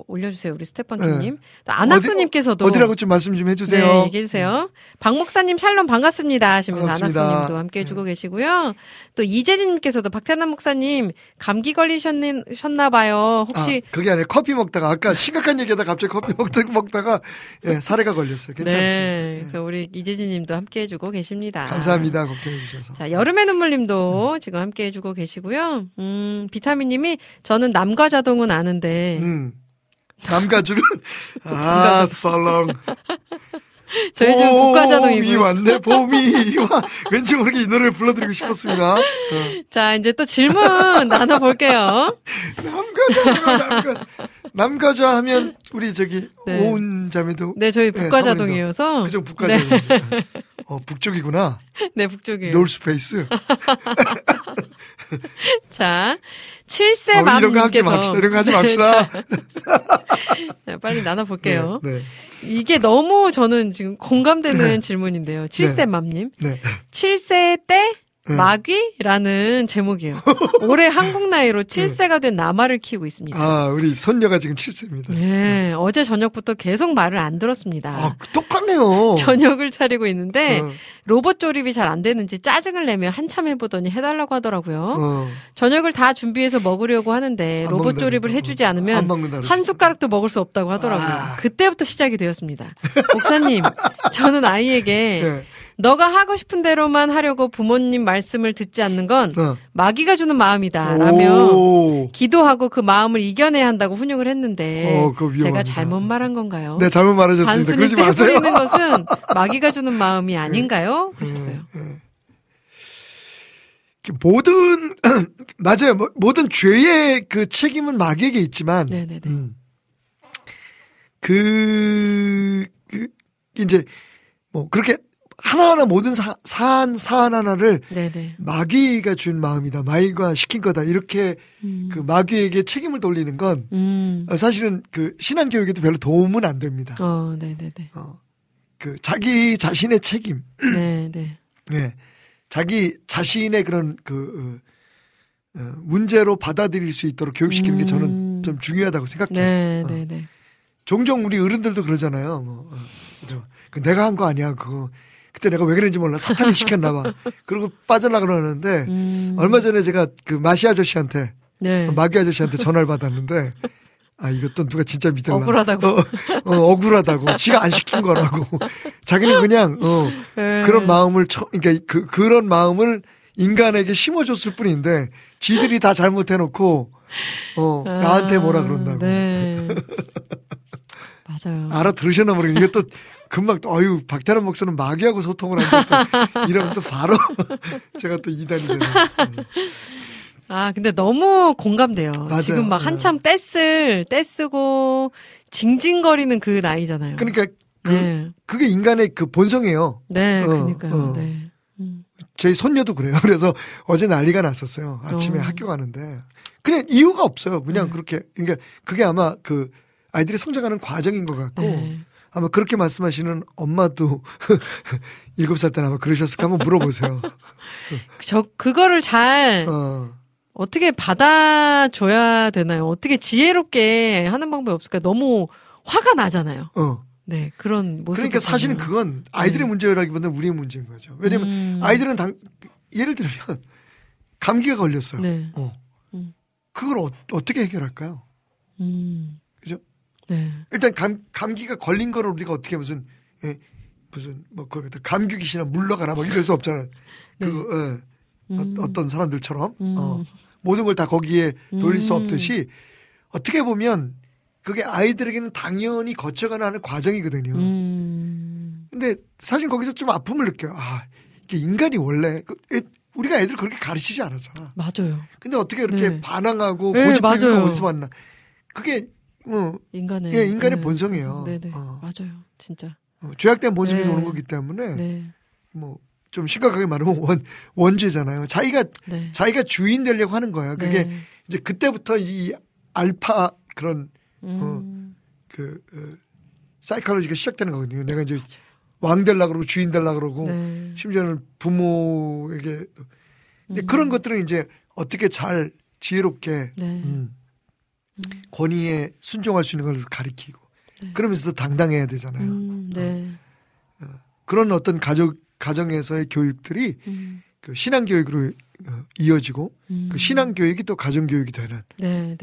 올려주세요. 우리 스테판키님. 네. 안학수님께서도. 어디라고 좀 말씀 좀 해주세요. 네, 얘기해주세요. 박 목사님 샬롬 반갑습니다 하시면서 안학수님도 함께 해주고 계시고요. 또 이재진님께서도 박태남 목사님 감기 걸리셨나봐요. 혹시. 아, 그게 아니라 커피 먹다가 아까 심각한 얘기하다 갑자기 커피 먹다가 예, 사례가 걸렸어요. 괜찮습니다. 네, 그래서 우리 이재진님도 함께 해주고 계십니다. 감사합니다. 걱정해주셔서. 자, 여름의 눈물님도 지금 함께 해주고 계시고요. 비타민님이 저는 남과 자동은 아는데. 남가주는 아 설렁. 저희 지금 국가자동이고 봄이 왔네 봄이 와. 왠지 모르게 이 노래를 불러드리고 싶었습니다. 자 이제 또 질문 나눠볼게요. 남가자 하면 우리 저기 네. 오은 자매도 네 저희 북가자동이어서 그죠 북가자동. 네. 북쪽이구나. 네 북쪽이에요. 노스페이스. 자 7세맘 이런 거 하지 맙시다. 이런 거 하지 맙시다. 네, 빨리 나눠볼게요. 네, 네. 이게 너무 저는 지금 공감되는 네. 질문인데요. 7세맘님. 네. 7세 때 마귀라는 제목이에요. 올해 한국 나이로 7세가 된 남아를 키우고 있습니다. 아, 우리 손녀가 지금 7세입니다. 네, 어제 저녁부터 계속 말을 안 들었습니다. 아, 똑같네요. 저녁을 차리고 있는데 로봇 조립이 잘 안 되는지 짜증을 내며 한참 해보더니 해달라고 하더라고요. 저녁을 다 준비해서 먹으려고 하는데 로봇 조립을 해주지 않으면 한 숟가락도 먹을 수 없다고 하더라고요. 아. 그때부터 시작이 되었습니다. 목사님, 저는 아이에게 너가 하고 싶은 대로만 하려고 부모님 말씀을 듣지 않는 건 마귀가 주는 마음이다 라며 기도하고 그 마음을 이겨내야 한다고 훈육을 했는데 제가 잘못 말한 건가요? 네 잘못 말하셨습니다. 단순히 떼부리는 것은 마귀가 주는 마음이 아닌가요? 하셨어요. 모든 맞아요. 모든 죄의 그 책임은 마귀에게 있지만 그 이제 뭐 그렇게 하나하나 모든 사안 하나를 마귀가 준 마음이다. 마귀가 시킨 거다. 이렇게 그 마귀에게 책임을 돌리는 건 사실은 그 신앙교육에도 별로 도움은 안 됩니다. 그 자기 자신의 책임. 네. 자기 자신의 그런 그 문제로 받아들일 수 있도록 교육시키는 게 저는 좀 중요하다고 생각해요. 종종 우리 어른들도 그러잖아요. 내가 한 거 아니야. 그거. 그때 내가 왜 그랬는지 몰라. 사탄이 시켰나봐. 그러고 빠져나가 그러는데, 얼마 전에 제가 그 마시 아저씨한테, 마귀 아저씨한테 전화를 받았는데, 아, 이것도 누가 진짜 믿을라. 억울하다고. 억울하다고. 지가 안 시킨 거라고. 자기는 그냥, 그런 마음을, 그러니까 그런 마음을 인간에게 심어줬을 뿐인데, 지들이 다 잘못해놓고, 나한테 뭐라 그런다고. 네. 맞아요. 알아들으셨나 모르겠네. 이게 또, 금방 또 아유 박태남 목사는 마귀하고 소통을 하니까 이러면 또 바로 제가 또 이단이 되는. 아 근데 너무 공감돼요. 맞아요. 지금 막 한참 떼쓰고 징징거리는 그 나이잖아요. 그러니까 그게 인간의 그 본성이에요. 네, 그러니까요. 저희 손녀도 그래요. 그래서 어제 난리가 났었어요. 아침에 학교 가는데 그냥 이유가 없어요. 그냥 그렇게 그러니까 그게 아마 그 아이들이 성장하는 과정인 것 같고. 아마 그렇게 말씀하시는 엄마도 7살 때는 아마 그러셨을까 한번 물어보세요. 저 그거를 잘 어떻게 받아줘야 되나요? 어떻게 지혜롭게 하는 방법이 없을까? 너무 화가 나잖아요. 네 그런 모습. 그러니까 사실은 그건 아이들의 문제라기보다는 우리의 문제인 거죠. 왜냐하면 아이들은 예를 들면 감기가 걸렸어요. 그걸 어떻게 해결할까요? 일단 감기가 걸린 거를 우리가 어떻게 무슨 뭐 그걸 감기기시나 물러가라 뭐 이럴 수 없잖아요. 어떤 사람들처럼 모든 걸 다 거기에 돌릴 수 없듯이 어떻게 보면 그게 아이들에게는 당연히 거쳐가는 과정이거든요. 근데 사실 거기서 좀 아픔을 느껴요. 아 이게 인간이 원래 우리가 애들 그렇게 가르치지 않았잖아. 맞아요. 근데 어떻게 이렇게 반항하고 고집하고 어디서 왔나? 그게 인간의 본성이에요. 맞아요, 진짜. 죄악된 본성에서 오는 거기 때문에 뭐 좀 심각하게 말하면 원죄잖아요. 자기가 주인 되려고 하는 거예요. 그게 이제 그때부터 이 알파 그런 사이콜로지가 시작되는 거거든요. 내가 이제 왕 되려고 그러고 주인 되려고 그러고 심지어는 부모에게 그런 것들은 이제 어떻게 잘 지혜롭게 권위에 순종할 수 있는 걸 가리키고 네. 그러면서도 당당해야 되잖아요. 네. 그런 어떤 가정에서의 교육들이 그 신앙교육으로 이어지고 그 신앙교육이 또 가정교육이 되는 네.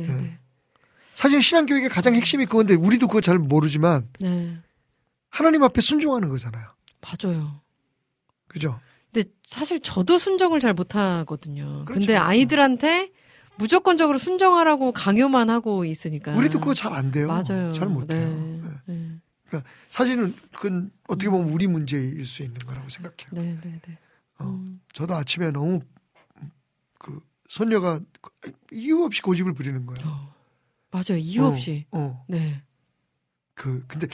사실 신앙교육의 가장 핵심이 그건데 우리도 그거 잘 모르지만 네. 하나님 앞에 순종하는 거잖아요. 맞아요. 그죠? 근데 사실 저도 순종을 잘 못하거든요. 그렇죠. 근데 아이들한테 무조건적으로 순종하라고 강요만 하고 있으니까 우리도 그거 잘 안 돼요. 맞아요. 잘 못해요. 네. 그러니까 사실은 그건 어떻게 보면 우리 문제일 수 있는 거라고 생각해요. 네. 저도 아침에 너무 그 손녀가 이유 없이 고집을 부리는 거예요. 맞아요. 이유 없이. 네. 근데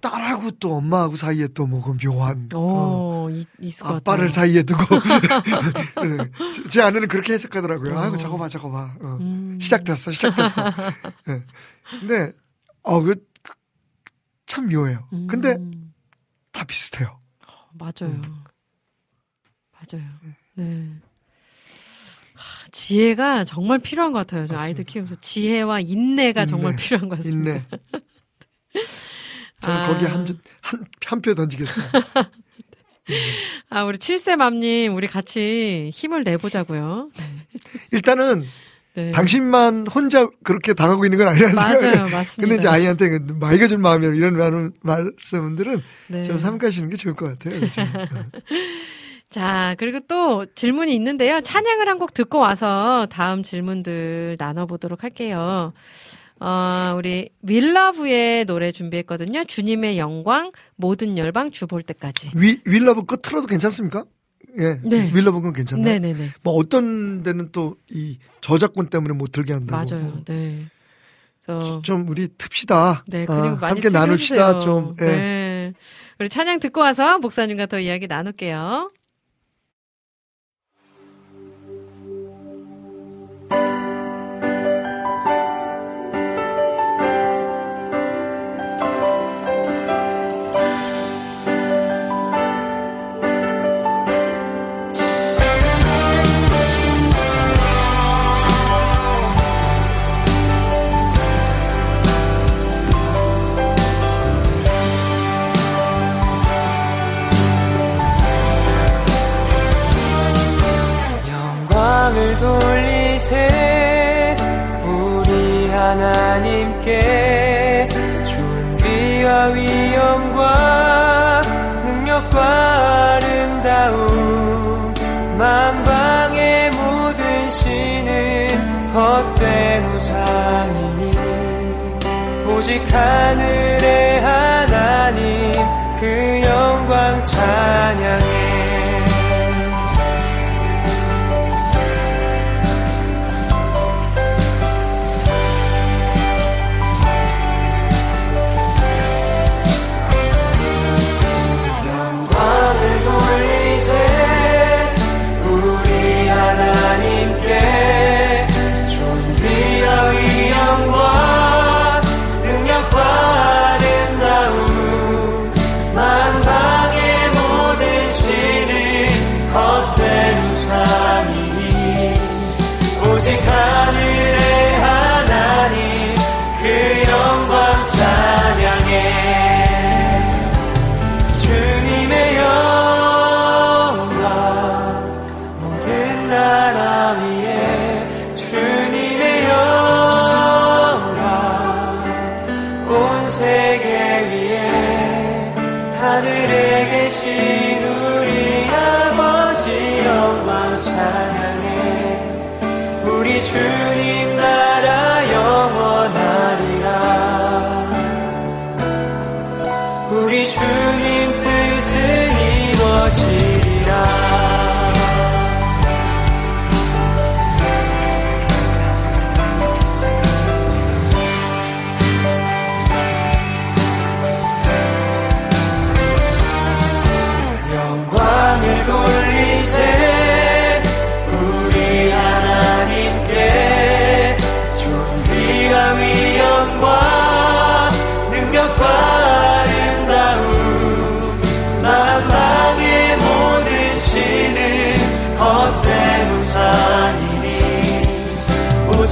딸하고 또 엄마하고 사이에 또 뭐 그 묘한 있을 것 아빠를 같아요. 사이에 두고 제 아내는 그렇게 해석하더라고요. 아이고 저거 봐. 시작됐어. 네. 근데 그 참 묘해요. 근데 다 비슷해요. 맞아요. 네. 지혜가 정말 필요한 것 같아요. 저 아이들 키우면서 지혜와 인내가 정말 필요한 것 같습니다. 저는 거기에 한 표 던지겠어요. 우리 7세맘님, 우리 같이 힘을 내보자고요. 일단은 당신만 혼자 그렇게 당하고 있는 건 아니라는 생각이에요. 맞아요, 맞습니다. 근데 이제 아이한테 마이가 준 마음이라 이런 말씀들은 좀 삼가시는 게 좋을 것 같아요. 그렇죠? 자, 그리고 또 질문이 있는데요. 찬양을 한 곡 듣고 와서 다음 질문들 나눠보도록 할게요. 우리 윌라브의 노래 준비했거든요. 주님의 영광, 모든 열방 주 볼 때까지. 윌라브 거 틀어도 괜찮습니까? 예. 네. 윌라브 건 괜찮나요? 네네네. 뭐 어떤 데는 또 이 저작권 때문에 못 들게 한다고. 맞아요. 네. 좀 우리 틉시다. 네. 그리고 많이 함께 나눕시다. 좀. 예. 네. 우리 찬양 듣고 와서 목사님과 더 이야기 나눌게요. 돌리세 우리 하나님께 존귀와 위엄과 능력과 아름다움 만방의 모든 신은 헛된 우상이니 오직 하늘의 하나님 그 영광 찬양해 오직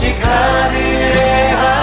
하늘의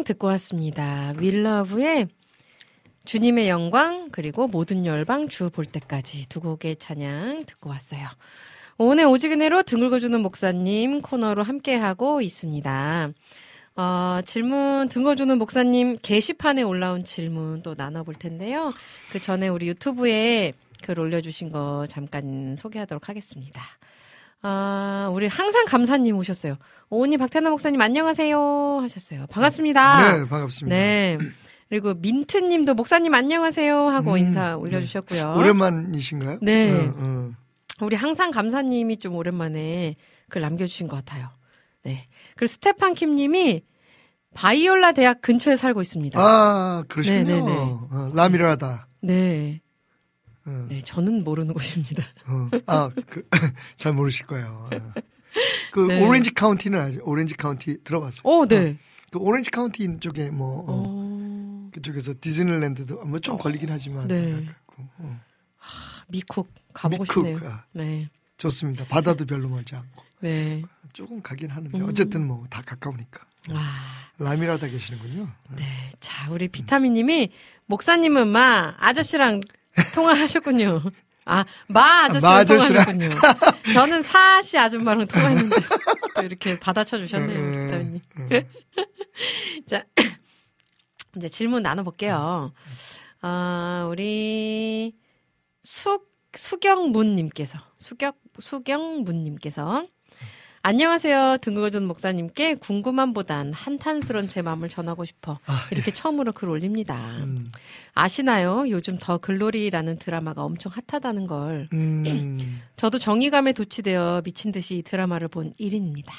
사랑 듣고 왔습니다. 윌러브의 주님의 영광 그리고 모든 열방 주 볼 때까지 두 곡의 찬양 듣고 왔어요. 오은의 오직은혜로 등 긁어주는 목사님 코너로 함께하고 있습니다. 질문 등거주는 목사님 게시판에 올라온 질문 또 나눠볼 텐데요. 그 전에 우리 유튜브에 글 올려주신 거 잠깐 소개하도록 하겠습니다. 우리 항상 감사님 오셨어요. 오은이 박태남 목사님 안녕하세요 하셨어요. 반갑습니다. 네, 반갑습니다. 네. 그리고 민트님도 목사님 안녕하세요 하고 인사 올려주셨고요. 네. 오랜만이신가요? 네. 우리 항상 감사님이 좀 오랜만에 글 남겨주신 것 같아요. 네. 그리고 스테판 킴님이 바이올라 대학 근처에 살고 있습니다. 아, 그러시군요. 네네네. 라미라다. 네. 네, 저는 모르는 곳입니다. 잘 모르실 거예요. 네. 오렌지 카운티는 아시죠? 오렌지 카운티 들어봤어요. 오, 네. 그 오렌지 카운티 쪽에 뭐 그쪽에서 디즈니랜드도 뭐 좀 걸리긴 하지만. 네. 미쿡 가보고 싶네요. 네. 좋습니다. 바다도 별로 멀지 않고. 네. 조금 가긴 하는데 어쨌든 뭐 다 가까우니까. 라미라다 계시는군요. 네. 자, 우리 비타민님이 목사님은 마 아저씨랑 통화하셨군요. 마 아저씨랑 통화하셨군요. 저는 사씨 아줌마랑 통화했는데 또 이렇게 받아쳐 주셨네요. 비타민님. 자, 이제 질문 나눠볼게요. 우리 수경문님께서 안녕하세요. 등 긁어준 목사님께 궁금함보단 한탄스러운 제 마음을 전하고 싶어 이렇게 처음으로 글 올립니다. 아시나요? 요즘 더 글로리라는 드라마가 엄청 핫하다는 걸. 저도 정의감에 도취되어 미친 듯이 이 드라마를 본 1인입니다.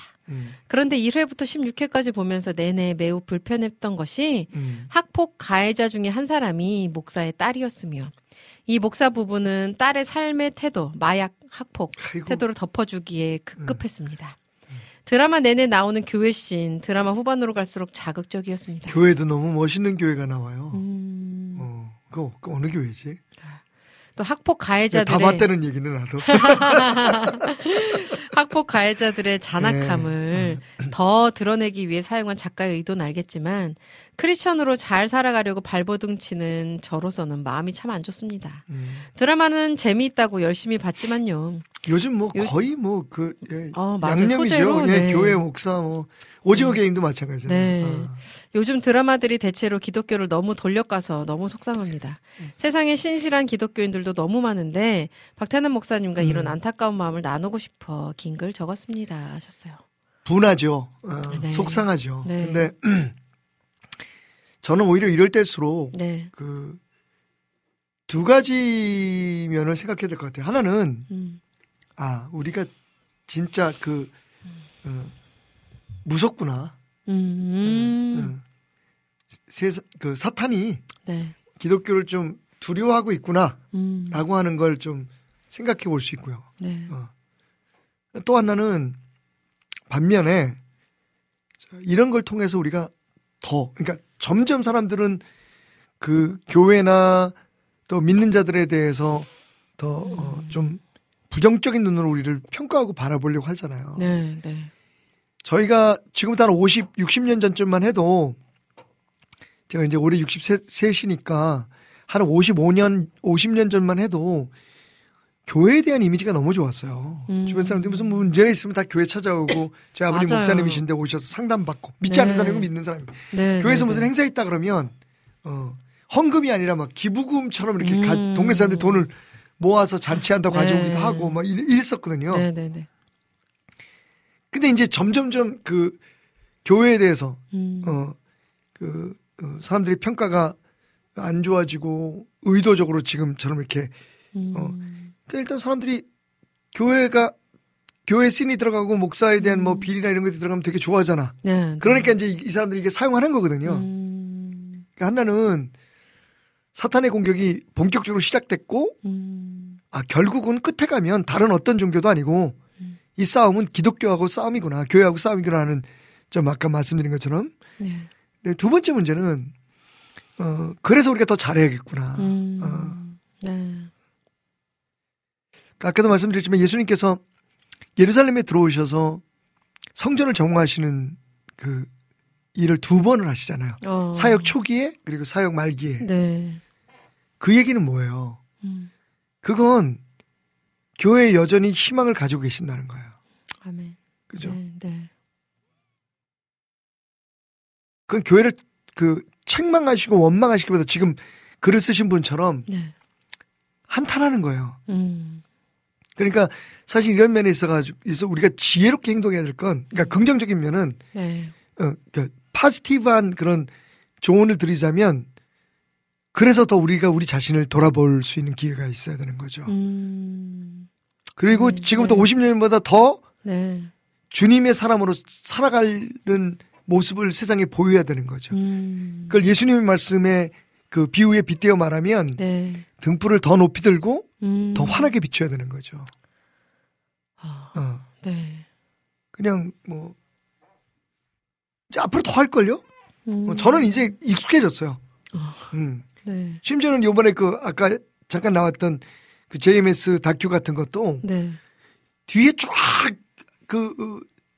그런데 1회부터 16회까지 보면서 내내 매우 불편했던 것이 학폭 가해자 중에 한 사람이 목사의 딸이었으며 이 목사 부부는 딸의 삶의 태도, 마약, 학폭 태도를 덮어주기에 급급했습니다. 드라마 내내 나오는 교회 씬, 드라마 후반으로 갈수록 자극적이었습니다. 교회도 너무 멋있는 교회가 나와요. 그거 어느 교회지? 또 학폭 가해자들의 다 봤다는 얘기는 나도 학폭 가해자들의 잔악함을 더 드러내기 위해 사용한 작가의 의도는 알겠지만 크리스천으로 잘 살아가려고 발버둥 치는 저로서는 마음이 참 안 좋습니다. 드라마는 재미있다고 열심히 봤지만요. 요즘 뭐 거의 뭐 그 양념이죠. 네. 예, 교회 목사 뭐 오징어 게임도 마찬가지잖아요. 네. 요즘 드라마들이 대체로 기독교를 너무 돌려가서 너무 속상합니다. 세상에 신실한 기독교인들도 너무 많은데 박태남 목사님과 이런 안타까운 마음을 나누고 싶어 긴 글 적었습니다 하셨어요. 분하죠. 네. 속상하죠. 네. 근데 저는 오히려 이럴 때일수록 그 두 가지 면을 생각해야 될 것 같아요. 하나는 우리가 진짜 그 무섭구나. 그 사탄이 기독교를 좀 두려워하고 있구나라고 하는 걸 좀 생각해 볼 수 있고요. 네. 또 하나는 반면에 이런 걸 통해서 우리가 그러니까 점점 사람들은 그 교회나 또 믿는 자들에 대해서 더 좀 부정적인 눈으로 우리를 평가하고 바라보려고 하잖아요. 네, 네. 저희가 지금부터 한 50, 60년 전쯤만 해도 제가 이제 올해 63이니까 한 55년, 50년 전만 해도 교회에 대한 이미지가 너무 좋았어요. 주변 사람들이 무슨 문제가 있으면 다 교회 찾아오고 제 아버님 목사님이신데 오셔서 상담받고 믿지 않는 사람이고 믿는 사람이 교회에서 무슨 행사 있다 그러면 헌금이 아니라 막 기부금처럼 이렇게 동네 사람들 돈을 모아서 잔치한다고 가져오기도 하고 막 이랬었거든요. 근데 이제 점점점 그 교회에 대해서 사람들이 평가가 안 좋아지고 의도적으로 지금처럼 이렇게 일단 사람들이 교회 씬이 들어가고 목사에 대한 뭐 비리나 이런 것들이 들어가면 되게 좋아하잖아. 네, 그러니까 이제 이 사람들이 이게 사용하는 거거든요. 그러니까 하나는 사탄의 공격이 본격적으로 시작됐고, 결국은 끝에 가면 다른 어떤 종교도 아니고 이 싸움은 기독교하고 싸움이구나, 교회하고 싸움이구나 하는 좀 아까 말씀드린 것처럼. 네. 네, 두 번째 문제는 그래서 우리가 더 잘해야겠구나. 네. 아까도 말씀드렸지만 예수님께서 예루살렘에 들어오셔서 성전을 정화하시는 그 일을 두 번을 하시잖아요. 사역 초기에 그리고 사역 말기에. 네. 그 얘기는 뭐예요? 그건 교회에 여전히 희망을 가지고 계신다는 거예요. 아멘. 그죠? 네, 네. 그건 교회를 그 책망하시고 원망하시기보다 지금 글을 쓰신 분처럼 네. 한탄하는 거예요. 그러니까 사실 이런 면에 있어서 우리가 지혜롭게 행동해야 될 건, 그러니까 긍정적인 면은 네. 그러니까 파지티브한 그런 조언을 드리자면, 그래서 더 우리가 우리 자신을 돌아볼 수 있는 기회가 있어야 되는 거죠. 그리고 네, 지금부터 네. 50년보다 더 네. 주님의 사람으로 살아가는 모습을 세상에 보여야 되는 거죠. 그걸 예수님의 말씀에 그 비유에 빗대어 말하면 네. 등불을 더 높이 들고 더 환하게 비춰야 되는 거죠. 아, 네. 그냥 뭐 이제 앞으로 더 할걸요? 저는 이제 익숙해졌어요. 네. 심지어는 요번에 그 아까 잠깐 나왔던 그 JMS 다큐 같은 것도 네. 뒤에 쫙 그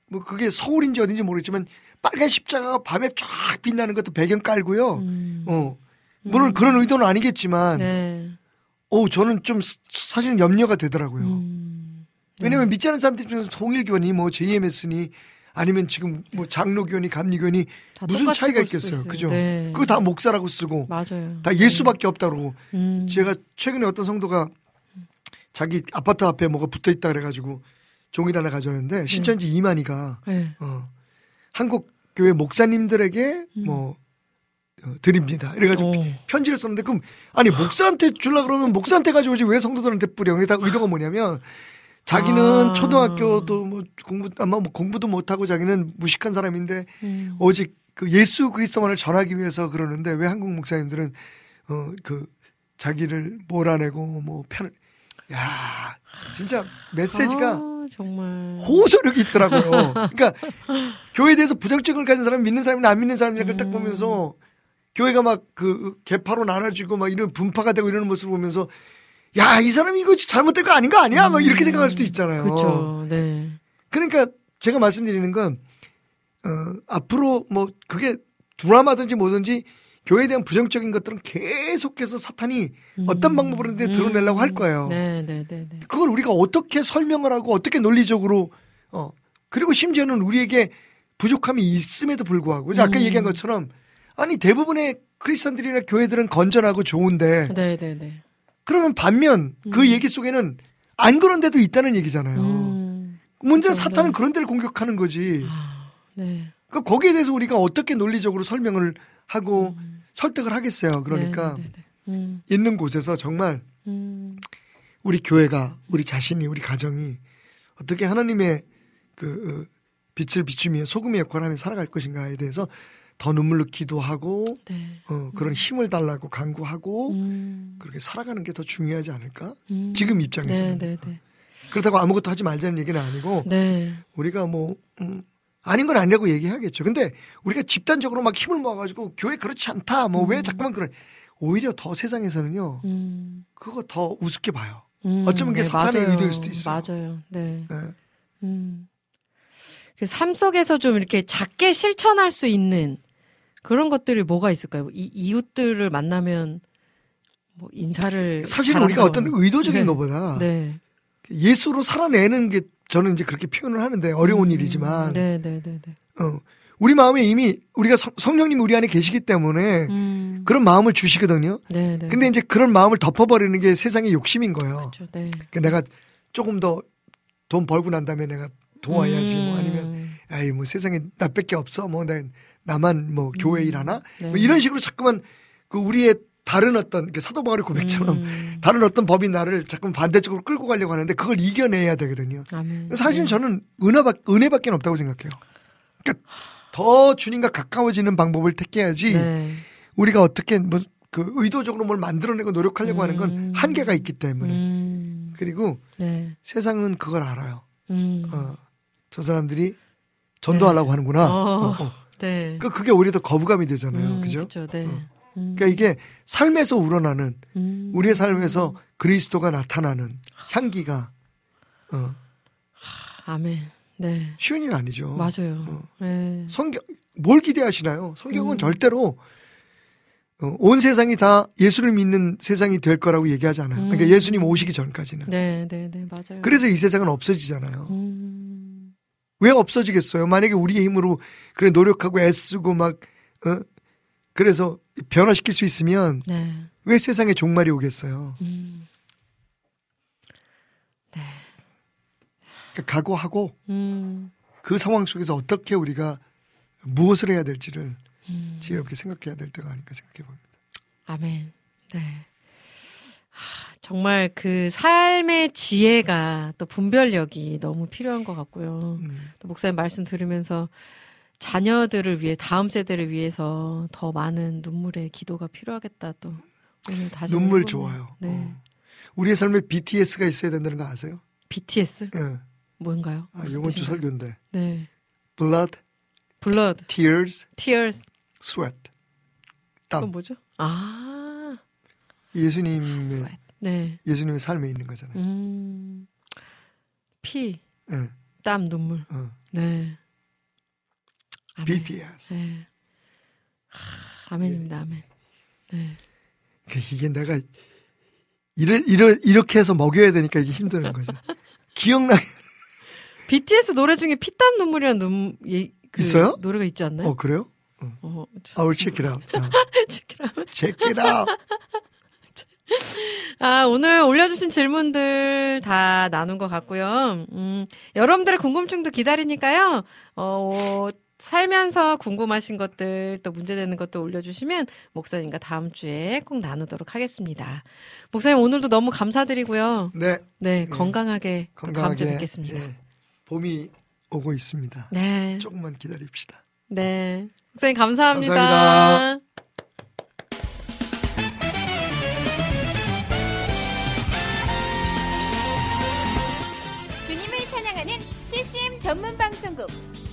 뭐 그게 서울인지 어딘지 모르겠지만 빨간 십자가가 밤에 쫙 빛나는 것도 배경 깔고요. 물론 그런 의도는 아니겠지만 네. 저는 좀 사실은 염려가 되더라고요. 네. 왜냐면 믿지 않은 사람들 중에서 통일교니 뭐 JMS니 아니면 지금 뭐 장로교니 감리교니 무슨 차이가 있겠어요. 그죠? 네. 그거 다 목사라고 쓰고 맞아요. 다 예수밖에 네. 없다고. 제가 최근에 어떤 성도가 자기 아파트 앞에 뭐가 붙어있다 그래가지고 종이 하나 가져왔는데 신천지 네. 이만희가 네. 한국교회 목사님들에게 뭐 드립니다. 이래가지고 편지를 썼는데, 그럼 아니 목사한테 주려고 그러면 목사한테 가져오지 왜 성도들한테 뿌려. 근데 다 의도가 뭐냐면 자기는 초등학교도 뭐 공부도 못하고 자기는 무식한 사람인데 오직 그 예수 그리스도만을 전하기 위해서 그러는데, 왜 한국 목사님들은 그 자기를 몰아내고 뭐 야 진짜 메시지가 정말 호소력이 있더라고요. 그러니까 교회에 대해서 부정적을 가진 사람, 믿는 사람이나 안 믿는 사람이랑 딱 보면서 교회가 막 그 개파로 나눠지고 막 이런 분파가 되고 이러는 모습을 보면서. 야, 이 사람이 이거 잘못된 거 아닌 거 아니야? 막 이렇게 생각할 수도 있잖아요. 그렇죠. 네. 그러니까 제가 말씀드리는 건 앞으로 뭐 그게 드라마든지 뭐든지 교회에 대한 부정적인 것들은 계속해서 사탄이 어떤 방법으로든 드러내려고 할 거예요. 네, 네, 네, 네. 그걸 우리가 어떻게 설명을 하고 어떻게 논리적으로 그리고 심지어는 우리에게 부족함이 있음에도 불구하고 아까 얘기한 것처럼 아니 대부분의 크리스천들이나 교회들은 건전하고 좋은데 네, 네, 네. 그러면 반면 그 얘기 속에는 안 그런 데도 있다는 얘기잖아요. 문제는 그렇죠. 사탄은 그런 데를 공격하는 거지. 아, 네. 그러니까 거기에 대해서 우리가 어떻게 논리적으로 설명을 하고 설득을 하겠어요. 그러니까 네, 네, 네. 있는 곳에서 정말 우리 교회가, 우리 자신이, 우리 가정이 어떻게 하나님의 그 빛을 비추며 소금의 역할을 하며 살아갈 것인가에 대해서 더 눈물로 기도하고 네. 그런 힘을 달라고 간구하고 그렇게 살아가는 게 더 중요하지 않을까? 지금 입장에서는. 네, 네, 네. 그렇다고 아무것도 하지 말자는 얘기는 아니고 네. 우리가 뭐 아닌 건 아니라고 얘기하겠죠. 근데 우리가 집단적으로 막 힘을 모아가지고 교회 그렇지 않다. 뭐 왜 자꾸만 그런. 오히려 더 세상에서는요. 그거 더 우습게 봐요. 어쩌면 그게 네, 사탄의 의도일 수도 있어요. 맞아요. 네. 네. 그 삶 속에서 좀 이렇게 작게 실천할 수 있는 그런 것들이 뭐가 있을까요? 이웃들을 만나면 뭐 인사를 사실 우리가 어떤 의도적인 네. 것보다 네. 예수로 살아내는 게 저는 이제 그렇게 표현을 하는데 어려운 일이지만 네, 네, 네, 네. 우리 마음에 이미 우리가 성령님 우리 안에 계시기 때문에 그런 마음을 주시거든요. 네, 네. 근데 이제 그런 마음을 덮어버리는 게 세상의 욕심인 거예요. 그렇죠, 네. 그러니까 내가 조금 더 돈 벌고 난 다음에 내가 도와야지 뭐 아니면 아이 뭐 세상에 나밖에 없어 뭐 나만 뭐 교회 일하나 네. 뭐 이런 식으로 자꾸만 그 우리의 다른 어떤 사도 바울의 고백처럼 다른 어떤 법이 나를 자꾸 반대쪽으로 끌고 가려고 하는데 그걸 이겨내야 되거든요. 아, 네. 사실 저는 은혜밖에 없다고 생각해요. 그러니까 더 주님과 가까워지는 방법을 택해야지 네. 우리가 어떻게 뭐 그 의도적으로 뭘 만들어내고 노력하려고 하는 건 한계가 있기 때문에 그리고 네. 세상은 그걸 알아요. 저 사람들이 전도하려고 네. 하는구나. 네. 그게 오히려 더 거부감이 되잖아요. 그죠? 그쵸, 네. 그러니까 이게 삶에서 우러나는 우리의 삶에서 그리스도가 나타나는 향기가 아멘. 네. 쉬운 일 아니죠. 맞아요. 네. 성경 뭘 기대하시나요? 성경은 절대로 온 세상이 다 예수를 믿는 세상이 될 거라고 얘기하지 않아요. 그러니까 예수님 오시기 전까지는. 네, 네, 네, 맞아요. 그래서 이 세상은 없어지잖아요. 왜 없어지겠어요? 만약에 우리의 힘으로 그래 노력하고 애쓰고 막 그래서 변화시킬 수 있으면 네. 왜 세상에 종말이 오겠어요? 네. 그러니까 각오하고 그 상황 속에서 어떻게 우리가 무엇을 해야 될지를 지혜롭게 생각해야 될 때가 아닌가 생각해 봅니다. 아멘. 네. 정말 그 삶의 지혜가 또 분별력이 너무 필요한 것 같고요. 또 목사님 말씀 들으면서 자녀들을 위해 다음 세대를 위해서 더 많은 눈물의 기도가 필요하겠다. 또 오늘 다시 눈물 해보면. 좋아요. 네. 우리의 삶에 BTS가 있어야 된다는 거 아세요? BTS? 네. 뭔가요? 아, 이번 주 설교인데. 네. Blood, Tears, Sweat. 땀. 그건 뭐죠? 아. 예수님의 sweat. 네. 예수님의 삶에 있는 거잖아요. 피, 네. 땀, 눈물. 네. 아멘. BTS. 네. 하, 아멘입니다. 아멘. 네. 이게 내가 이렇게 해서 먹여야 되니까 이게 힘드는 거죠. 기억나. BTS 노래 중에 피땀 눈물이라는 그 있어요? 노래가 있지 않나요? 그래요? I'll check it out. check it out. 아, 오늘 올려주신 질문들 다 나눈 것 같고요. 여러분들의 궁금증도 기다리니까요. 살면서 궁금하신 것들 또 문제되는 것도 올려주시면 목사님과 다음 주에 꼭 나누도록 하겠습니다. 목사님 오늘도 너무 감사드리고요. 네. 네, 건강하게 다음 주에 뵙겠습니다. 네. 봄이 오고 있습니다. 네. 조금만 기다립시다. 네. 목사님 감사합니다. 감사합니다. 주님을 찬양하는 CCM 전문 방송국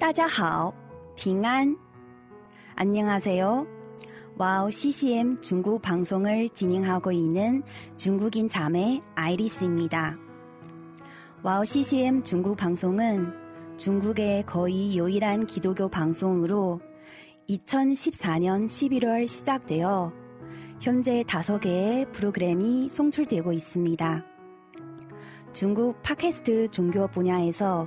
따자하오, 빙안. 안녕하세요. 와우 CCM 중국 방송을 진행하고 있는 중국인 자매 아이리스입니다. 와우 CCM 중국 방송은 중국의 거의 유일한 기독교 방송으로 2014년 11월 시작되어 현재 5개의 프로그램이 송출되고 있습니다. 중국 팟캐스트 종교 분야에서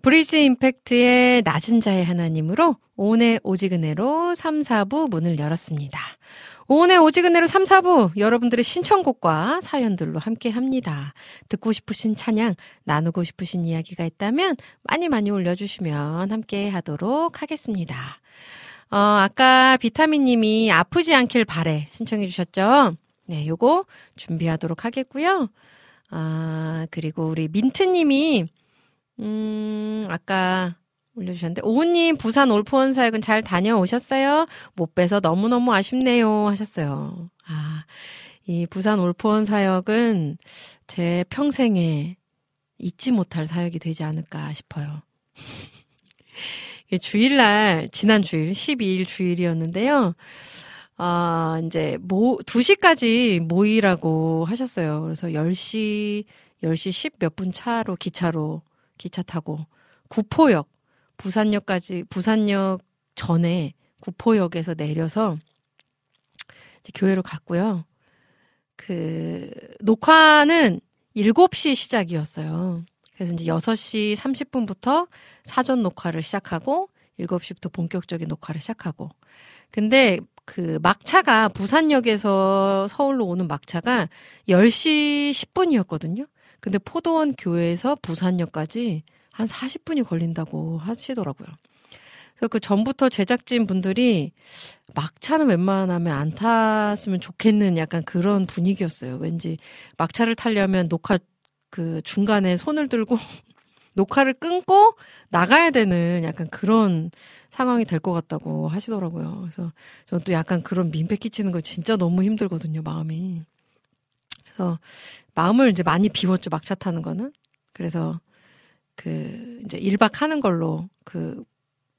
브리즈 임팩트의 낮은 자의 하나님으로 오은의 오직은혜로 3, 4부 문을 열었습니다. 오은의 오직은혜로 3, 4부 여러분들의 신청곡과 사연들로 함께합니다. 듣고 싶으신 찬양, 나누고 싶으신 이야기가 있다면 많이 많이 올려주시면 함께하도록 하겠습니다. 아까 비타민님이 아프지 않길 바래 신청해 주셨죠? 네, 요거 준비하도록 하겠고요. 그리고 우리 민트님이 아까 올려주셨는데 오은님 부산 올포원 사역은 잘 다녀오셨어요? 못 뵈서 너무너무 아쉽네요 하셨어요. 이 부산 올포원 사역은 제 평생에 잊지 못할 사역이 되지 않을까 싶어요. 주일날, 지난 주일, 12일 주일이었는데요. 이제 2시까지 모이라고 하셨어요. 그래서 10시 10 몇 분 차로 기차 타고 구포역, 부산역 전에 구포역에서 내려서 이제 교회로 갔고요. 녹화는 7시 시작이었어요. 그래서 이제 6시 30분부터 사전 녹화를 시작하고 7시부터 본격적인 녹화를 시작하고. 근데 막차가 부산역에서 서울로 오는 막차가 10시 10분이었거든요. 근데 포도원 교회에서 부산역까지 한 40분이 걸린다고 하시더라고요. 그래서 그 전부터 제작진 분들이 막차는 웬만하면 안 탔으면 좋겠는 약간 그런 분위기였어요. 왠지 막차를 타려면 녹화 중간에 손을 들고 녹화를 끊고 나가야 되는 약간 그런 상황이 될 것 같다고 하시더라고요. 그래서 저는 또 약간 그런 민폐 끼치는 거 진짜 너무 힘들거든요, 마음이. 그래서 마음을 이제 많이 비웠죠, 막차 타는 거는. 그래서 이제 1박 하는 걸로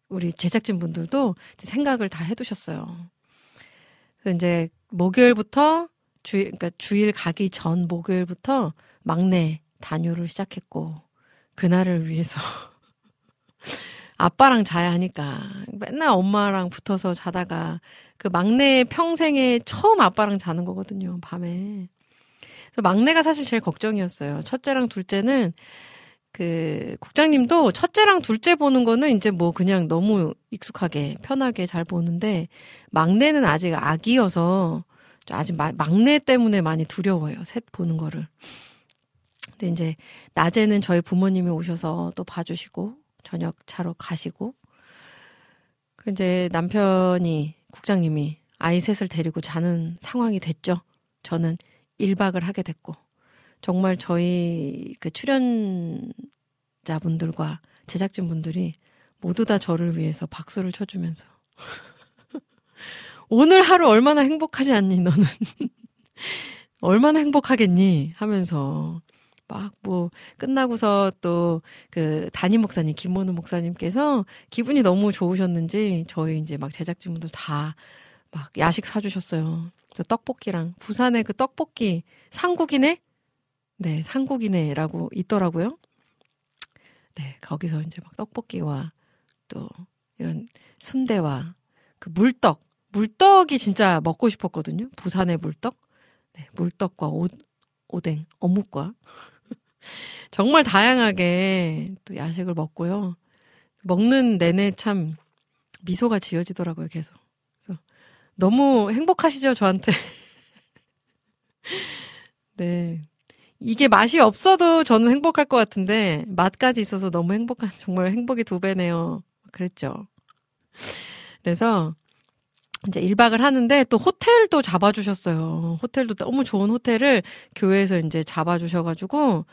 우리 제작진 분들도 생각을 다 해두셨어요. 그래서 이제 목요일부터 주일 가기 전 목요일부터 막내 단유를 시작했고 그날을 위해서 아빠랑 자야 하니까 맨날 엄마랑 붙어서 자다가 막내 평생에 처음 아빠랑 자는 거거든요, 밤에. 그래서 막내가 사실 제일 걱정이었어요. 첫째랑 둘째는 국장님도 첫째랑 둘째 보는 거는 이제 그냥 너무 익숙하게 편하게 잘 보는데 막내는 아직 아기여서 아직 막내 때문에 많이 두려워요, 셋 보는 거를. 근데 이제 낮에는 저희 부모님이 오셔서 또 봐주시고 저녁 차로 가시고 이제 남편이 국장님이 아이 셋을 데리고 자는 상황이 됐죠. 저는 1박을 하게 됐고 정말 저희 출연자분들과 제작진분들이 모두 다 저를 위해서 박수를 쳐주면서 오늘 하루 얼마나 행복하지 않니 너는 얼마나 행복하겠니 하면서 막 끝나고서 또 담임 목사님 김모는 목사님께서 기분이 너무 좋으셨는지 저희 이제 제작진분들 다 막 야식 사주셨어요. 그래서 떡볶이랑 부산의 떡볶이 상국이네? 네, 상국이네라고 있더라고요. 네, 거기서 이제 떡볶이와 또 이런 순대와 물떡이 진짜 먹고 싶었거든요. 부산의 물떡. 네, 물떡과 오뎅, 어묵과 정말 다양하게 또 야식을 먹고요. 먹는 내내 참 미소가 지어지더라고요, 계속. 그래서 너무 행복하시죠, 저한테. 네. 이게 맛이 없어도 저는 행복할 것 같은데 맛까지 있어서 너무 행복한, 정말 행복이 2배네요. 그랬죠. 그래서 이제 1박을 하는데 또 호텔도 잡아주셨어요. 호텔도 너무 좋은 호텔을 교회에서 이제 잡아주셔가지고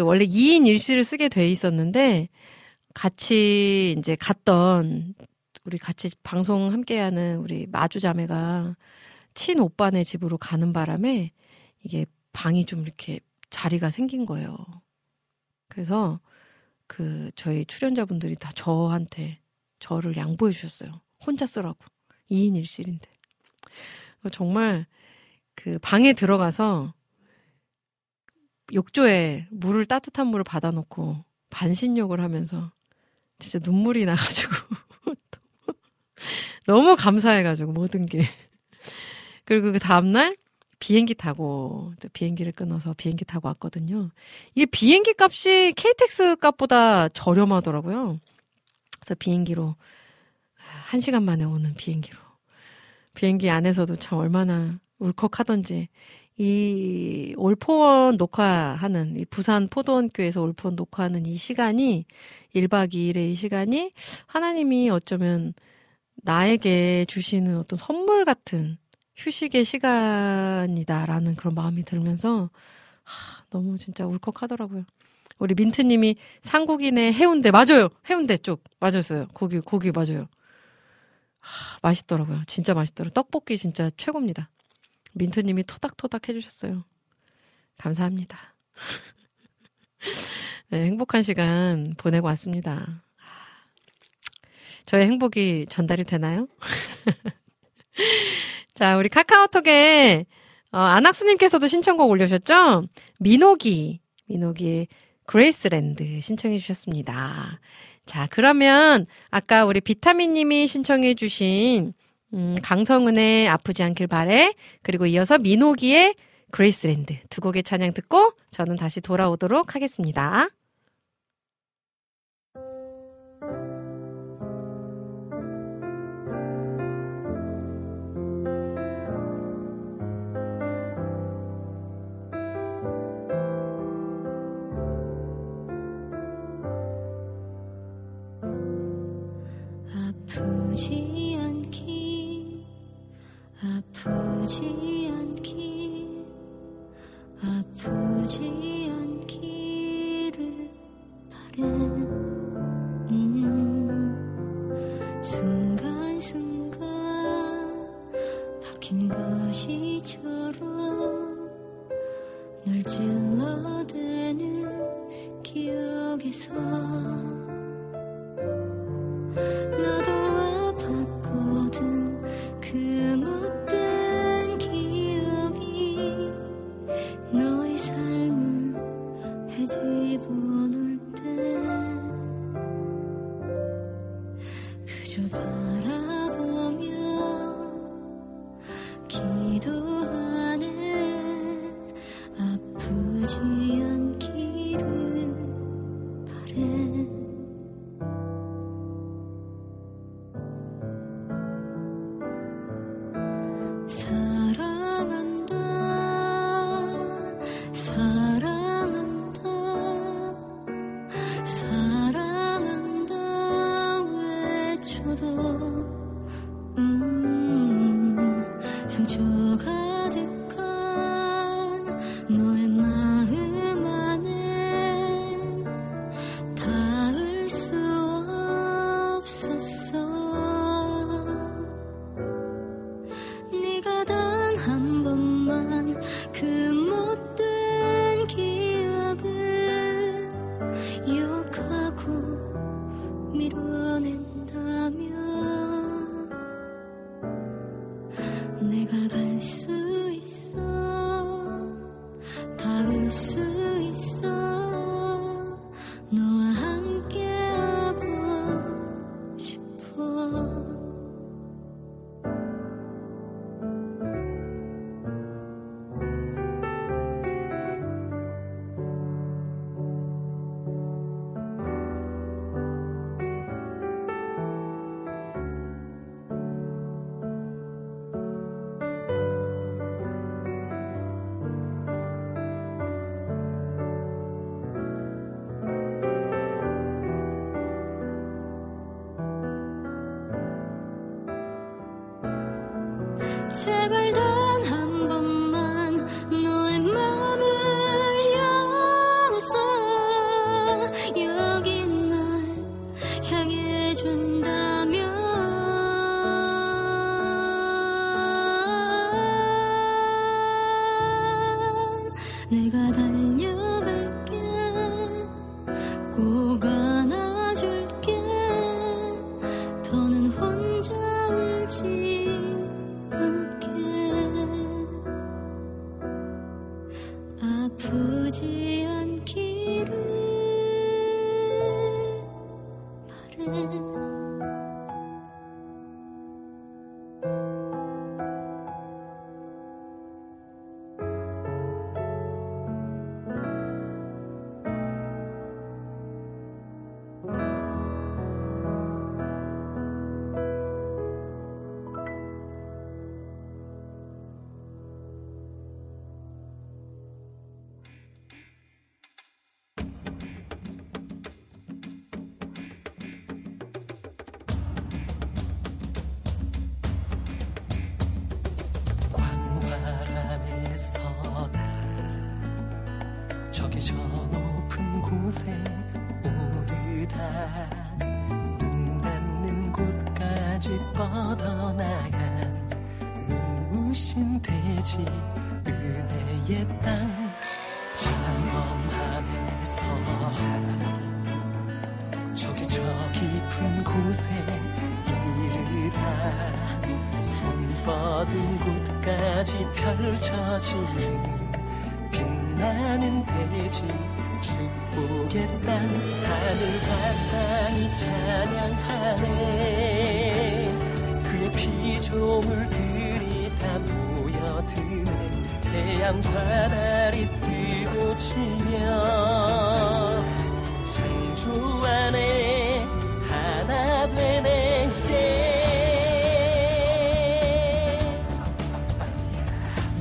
원래 2인 1실을 쓰게 돼 있었는데 같이 이제 갔던 우리 같이 방송 함께하는 우리 마주자매가 친오빠네 집으로 가는 바람에 이게 방이 좀 이렇게 자리가 생긴 거예요. 그래서 저희 출연자분들이 다 저를 양보해 주셨어요. 혼자 쓰라고. 2인 1실인데. 정말 방에 들어가서 욕조에 따뜻한 물을 받아놓고 반신욕을 하면서 진짜 눈물이 나가지고 너무 감사해가지고 모든 게. 그리고 그 다음날 비행기 타고 비행기를 끊어서 비행기 타고 왔거든요. 이게 비행기 값이 KTX 값보다 저렴하더라고요. 그래서 비행기로 1시간 만에 오는 비행기로 비행기 안에서도 참 얼마나 울컥하던지 이 올포원 녹화하는 이 부산 포도원교에서 올포원 녹화하는 이 시간이 1박 2일의 이 시간이 하나님이 어쩌면 나에게 주시는 어떤 선물 같은 휴식의 시간이다라는 그런 마음이 들면서 너무 진짜 울컥하더라고요. 우리 민트님이 상국인의 해운대 맞아요. 해운대 쪽 맞았어요. 고기 맞아요. 맛있더라고요. 진짜 맛있더라고요. 떡볶이 진짜 최고입니다. 민트님이 토닥토닥 해주셨어요. 감사합니다. 네, 행복한 시간 보내고 왔습니다. 저의 행복이 전달이 되나요? 자, 우리 카카오톡에 안학수님께서도 신청곡 올려주셨죠? 민호기의 그레이스랜드 신청해 주셨습니다. 자, 그러면 아까 우리 비타민님이 신청해 주신 강성은의 아프지 않길 바래 그리고 이어서 민호기의 그레이스랜드 두 곡의 찬양 듣고 저는 다시 돌아오도록 하겠습니다. 아프지 않기를 바래 순간순간 박힌 가시처럼 널 찔러대는 기억에서 나도 아팠거든 그 못된 기억이 너의 삶을 헤집어놓을 때 그저 바라보며 기도하네 아프지 않기를 바래 제발 단 한 번만 너의 맘을 열어서 여기 날 향해 준다면 내가 달려갈게 꼭 안아줄게 더는 혼자 울지 아프지 않기를 바래 뻗어나간 눈부신 대지 은혜의 땅 찬범 하늘서 저기 저 깊은 곳에 이르다 손 뻗은 곳까지 펼쳐지는 빛나는 대지 축복의 땅 하늘과 땅이 찬양하네 그의 피조물들이 다 모여드네 태양과 달이 뛰고 지며 창조 안에 하나 되네 yeah.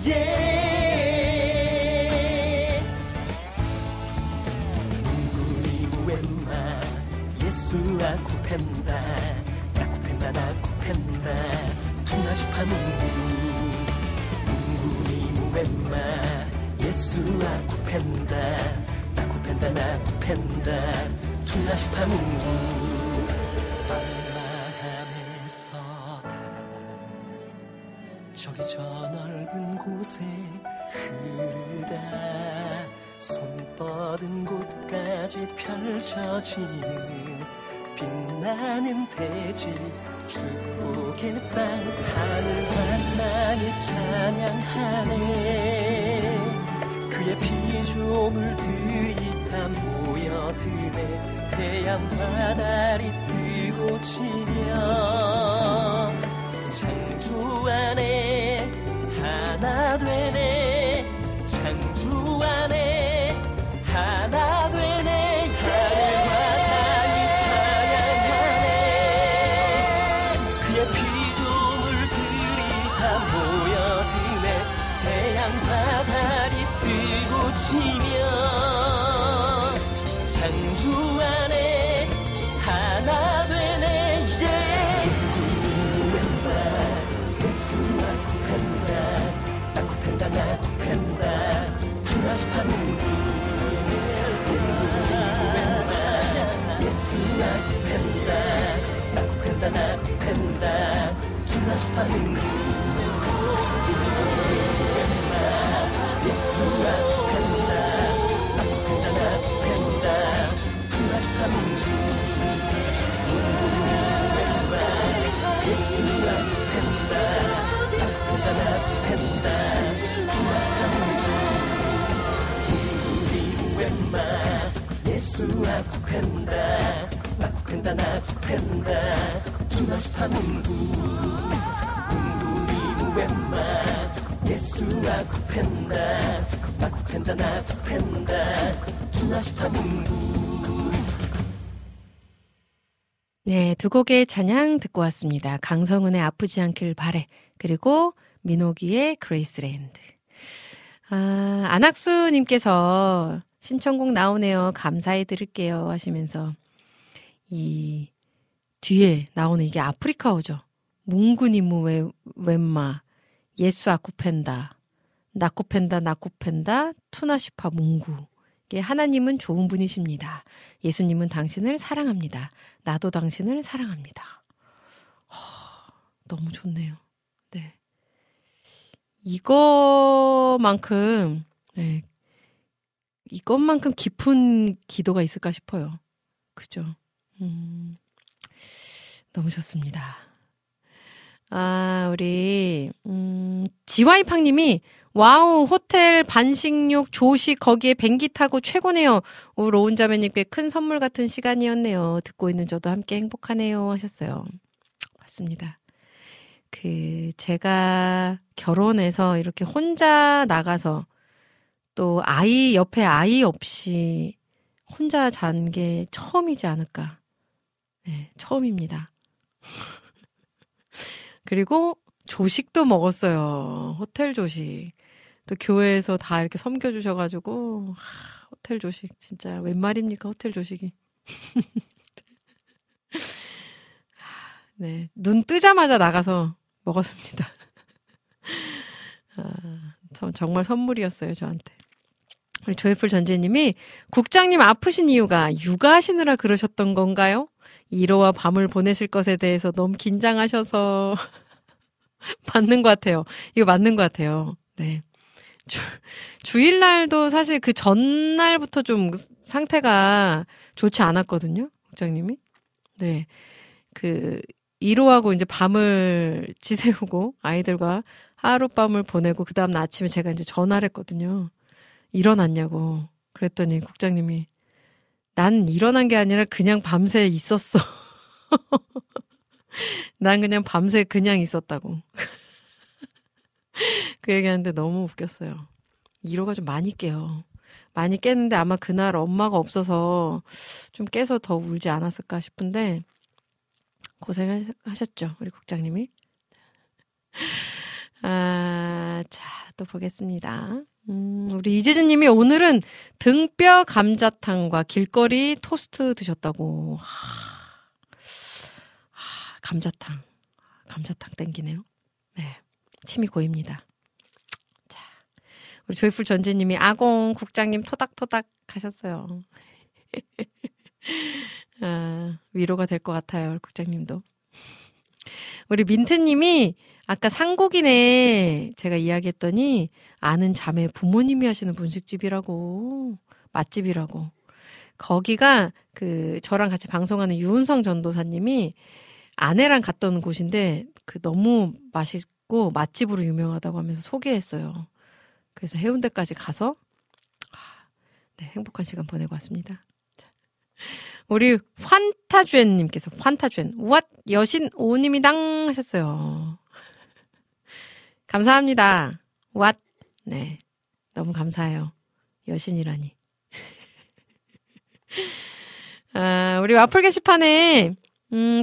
Yeah. 아쿠펜다 아쿠펜다 아쿠펜다 투나슈파문구 문구니 무웬마 예수 아쿠펜다 아쿠펜다 아쿠펜다 투나슈파문구 아브라함의 서다 저기 저 넓은 곳에 흐르다 손 뻗은 곳까지 펼쳐지는 빛나는 대지 축복의 땅 하늘과 땅이 찬양하네 그의 피조물들이 다 모여드네 태양과 달이 뜨고 지며 창조 안에 하나 되네 창조 안에 하나 되네 하늘과 네, 두 곡의 찬양 듣고 왔습니다. 강성은의 아프지 않길 바래 그리고 민호기의 그레이스랜드. 아, 안학수님께서 신청곡 나오네요. 감사해 드릴게요 하시면서 이 뒤에 나오는 이게 아프리카어죠. 뭉구니무 웬마 예수 아쿠펜다 나쿠펜다 나쿠펜다 투나시파 뭉구 게 하나님은 좋은 분이십니다. 예수님은 당신을 사랑합니다. 나도 당신을 사랑합니다. 허, 너무 좋네요. 네. 이거만큼 네. 이것만큼 깊은 기도가 있을까 싶어요. 그죠? 너무 좋습니다. 아, 우리 지와이팡님이 와우 호텔 반식욕 조식 거기에 뱅기 타고 최고네요. 로운자매님께 큰 선물 같은 시간이었네요. 듣고 있는 저도 함께 행복하네요 하셨어요. 맞습니다. 그 제가 결혼해서 이렇게 혼자 나가서 또 아이 옆에 아이 없이 혼자 잔 게 처음이지 않을까. 네, 처음입니다. 그리고 조식도 먹었어요. 호텔 조식. 또 교회에서 다 이렇게 섬겨주셔가지고 하, 호텔 조식 진짜 웬 말입니까? 호텔 조식이. 네, 눈 뜨자마자 나가서 먹었습니다. 아, 정말 선물이었어요 저한테. 우리 조예풀 전재님이 국장님 아프신 이유가 육아하시느라 그러셨던 건가요? 이로와 밤을 보내실 것에 대해서 너무 긴장하셔서 맞는 것 같아요. 이거 맞는 것 같아요. 네. 주일날도 사실 그 전날부터 좀 상태가 좋지 않았거든요. 국장님이. 네. 그 1호하고 이제 밤을 지새우고 아이들과 하룻밤을 보내고 그 다음날 아침에 제가 이제 전화를 했거든요. 일어났냐고. 그랬더니 국장님이 난 일어난 게 아니라 그냥 밤새 있었어. 난 그냥 밤새 그냥 있었다고. 그 얘기하는데 너무 웃겼어요. 1호가 좀 많이 깨요. 많이 깼는데 아마 그날 엄마가 없어서 좀 깨서 더 울지 않았을까 싶은데 고생하셨죠. 우리 국장님이. 아, 자, 또 보겠습니다. 우리 이재진 님이 오늘은 등뼈 감자탕과 길거리 토스트 드셨다고. 아, 감자탕. 감자탕 땡기네요. 네. 침이 고입니다. 자, 우리 조이풀 전지 님이 아공 국장님 토닥토닥 하셨어요. 아, 위로가 될 것 같아요. 국장님도. 우리 민트 님이 아까 상곡이네 제가 이야기했더니 아는 자매 부모님이 하시는 분식집이라고 맛집이라고 거기가 그 저랑 같이 방송하는 유은성 전도사님이 아내랑 갔던 곳인데 그 너무 맛있고 맛집으로 유명하다고 하면서 소개했어요. 그래서 해운대까지 가서 네, 행복한 시간 보내고 왔습니다. 우리 환타주엔님께서 환타주엔 우왓 여신 오님이당 하셨어요. 감사합니다. 왓. 네. 너무 감사해요. 여신이라니. 아, 우리 와플 게시판에,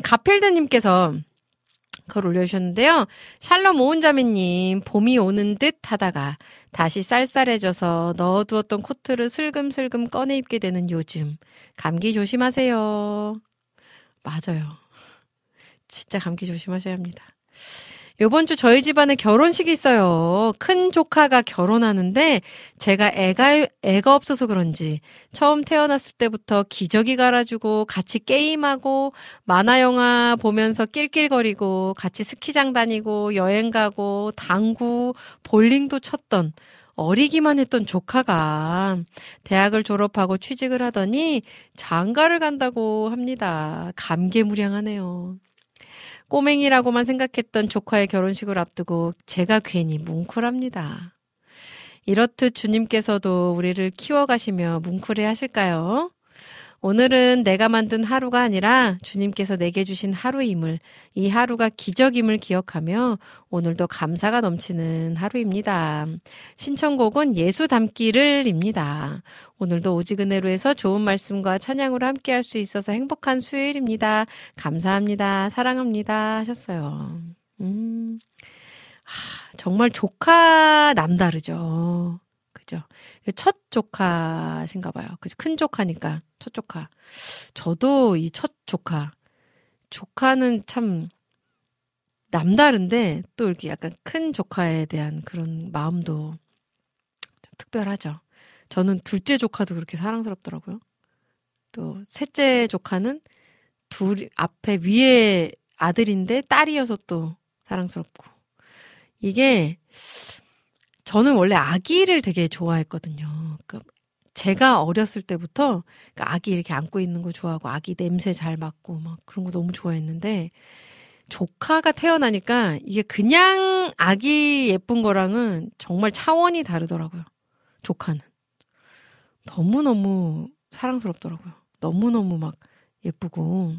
가필드님께서 글 올려주셨는데요. 샬롬 오은자매님, 봄이 오는 듯 하다가 다시 쌀쌀해져서 넣어두었던 코트를 슬금슬금 꺼내 입게 되는 요즘. 감기 조심하세요. 맞아요. 진짜 감기 조심하셔야 합니다. 요번 주 저희 집안에 결혼식이 있어요. 큰 조카가 결혼하는데 제가 애가 없어서 그런지 처음 태어났을 때부터 기저귀 갈아주고 같이 게임하고 만화 영화 보면서 낄낄거리고 같이 스키장 다니고 여행 가고 당구, 볼링도 쳤던 어리기만 했던 조카가 대학을 졸업하고 취직을 하더니 장가를 간다고 합니다. 감개무량하네요. 꼬맹이라고만 생각했던 조카의 결혼식을 앞두고 제가 괜히 뭉클합니다. 이렇듯 주님께서도 우리를 키워가시며 뭉클해 하실까요? 오늘은 내가 만든 하루가 아니라 주님께서 내게 주신 하루임을, 이 하루가 기적임을 기억하며 오늘도 감사가 넘치는 하루입니다. 신청곡은 예수 담기를입니다. 오늘도 오직은혜로에서 좋은 말씀과 찬양으로 함께할 수 있어서 행복한 수요일입니다. 감사합니다. 사랑합니다. 하셨어요. 정말 조카 남다르죠. 그죠? 첫 조카신가 봐요. 그죠? 큰 조카니까. 첫 조카. 저도 이 첫 조카. 조카는 참 남다른데 또 이렇게 약간 큰 조카에 대한 그런 마음도 좀 특별하죠. 저는 둘째 조카도 그렇게 사랑스럽더라고요. 또 셋째 조카는 둘 앞에 위에 아들인데 딸이어서 또 사랑스럽고. 이게 저는 원래 아기를 되게 좋아했거든요. 그러니까 제가 어렸을 때부터 그러니까 아기 이렇게 안고 있는 거 좋아하고 아기 냄새 잘 맡고 막 그런 거 너무 좋아했는데 조카가 태어나니까 이게 그냥 아기 예쁜 거랑은 정말 차원이 다르더라고요. 조카는. 너무너무 사랑스럽더라고요. 너무너무 막 예쁘고.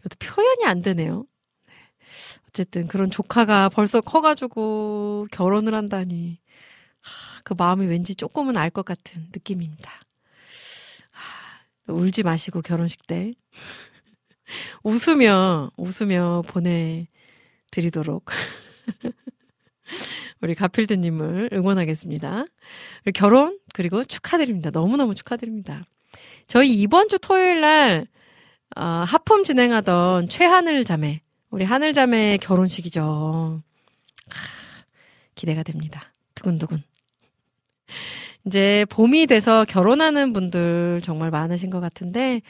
이것도 표현이 안 되네요. 어쨌든 그런 조카가 벌써 커가지고 결혼을 한다니 그 마음이 왠지 조금은 알 것 같은 느낌입니다. 울지 마시고 결혼식 때 웃으며 보내드리도록 우리 가필드님을 응원하겠습니다. 결혼 그리고 축하드립니다. 너무너무 축하드립니다. 저희 이번 주 토요일 날 하품 진행하던 최하늘 자매 우리 하늘자매 결혼식이죠. 기대가 됩니다. 두근두근. 이제 봄이 돼서 결혼하는 분들 정말 많으신 것 같은데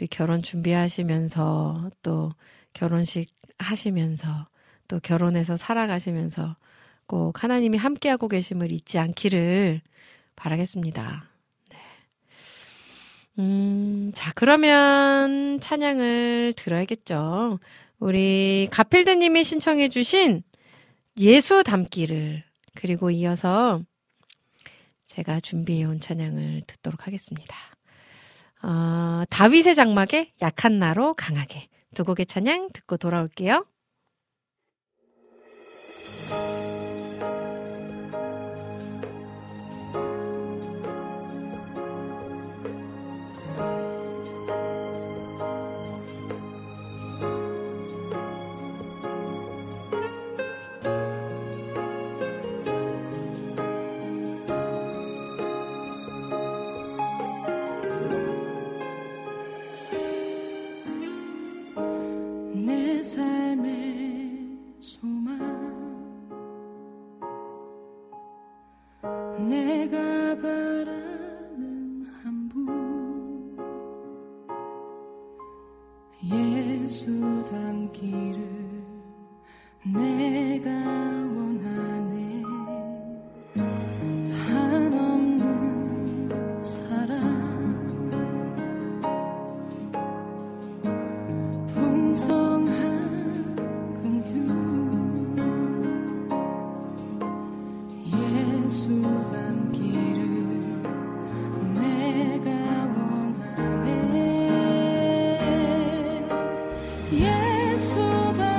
우리 결혼 준비하시면서 또 결혼식 하시면서 또 결혼해서 살아가시면서 꼭 하나님이 함께하고 계심을 잊지 않기를 바라겠습니다. 네. 자, 그러면 찬양을 들어야겠죠. 우리 가필드님이 신청해 주신 예수 담기를, 그리고 이어서 제가 준비해온 찬양을 듣도록 하겠습니다. 다윗의 장막에 약한 나로 강하게, 두 곡의 찬양 듣고 돌아올게요. 예수 담기를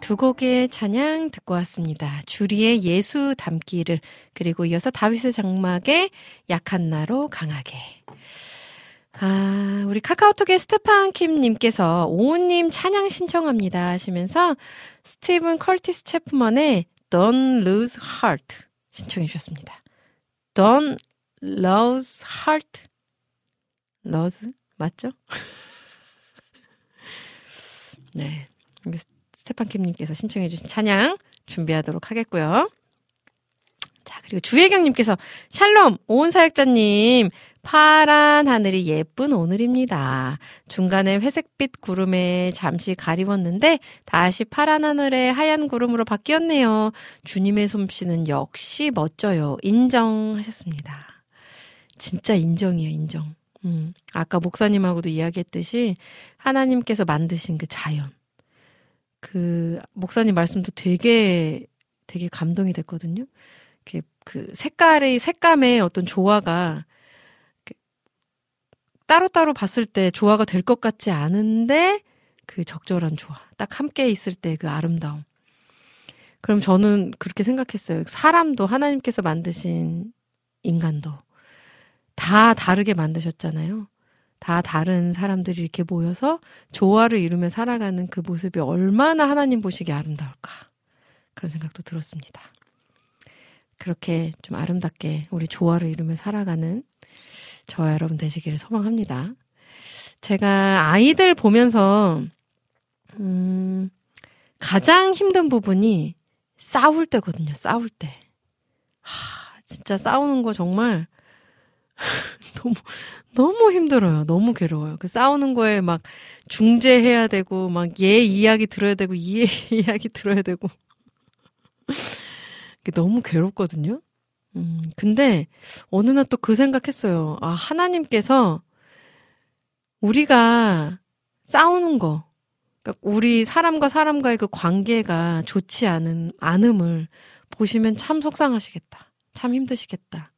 두 곡의 찬양 듣고 왔습니다. 주리의 예수 담기를, 그리고 이어서 다윗의 장막의 약한 나로 강하게. 아, 우리 카카오톡에 스테판킴님께서 오은님 찬양 신청합니다 하시면서 스티븐 컬티스 체프먼의 Don't Lose Heart 신청해 주셨습니다. Don't Lose Heart. Lose? 맞죠? 네. 스테판킴님께서 신청해 주신 찬양 준비하도록 하겠고요. 자, 그리고 주혜경님께서 샬롬 오은 사역자님, 파란 하늘이 예쁜 오늘입니다. 중간에 회색빛 구름에 잠시 가리웠는데 다시 파란 하늘에 하얀 구름으로 바뀌었네요. 주님의 솜씨는 역시 멋져요. 인정하셨습니다. 진짜 인정이에요. 인정. 아까 목사님하고도 이야기했듯이 하나님께서 만드신 그 자연, 그 목사님 말씀도 되게 감동이 됐거든요. 그 색감의 어떤 조화가 따로따로 봤을 때 조화가 될 것 같지 않은데 그 적절한 조화, 딱 함께 있을 때 그 아름다움. 그럼 저는 그렇게 생각했어요. 사람도 하나님께서 만드신 인간도 다 다르게 만드셨잖아요. 다 다른 사람들이 이렇게 모여서 조화를 이루며 살아가는 그 모습이 얼마나 하나님 보시기에 아름다울까, 그런 생각도 들었습니다. 그렇게 좀 아름답게 우리 조화를 이루며 살아가는 저와 여러분 되시기를 소망합니다. 제가 아이들 보면서 가장 힘든 부분이 싸울 때거든요. 싸울 때. 진짜 싸우는 거 정말 너무 힘들어요. 너무 괴로워요. 그 싸우는 거에 막 중재해야 되고 막 얘 이야기 들어야 되고 얘 이야기 들어야 되고 그게 너무 괴롭거든요. 근데 어느 날 또 그 생각했어요. 아, 하나님께서 우리가 싸우는 거, 그러니까 우리 사람과 사람과의 그 관계가 좋지 않음을 보시면 참 속상하시겠다. 참 힘드시겠다.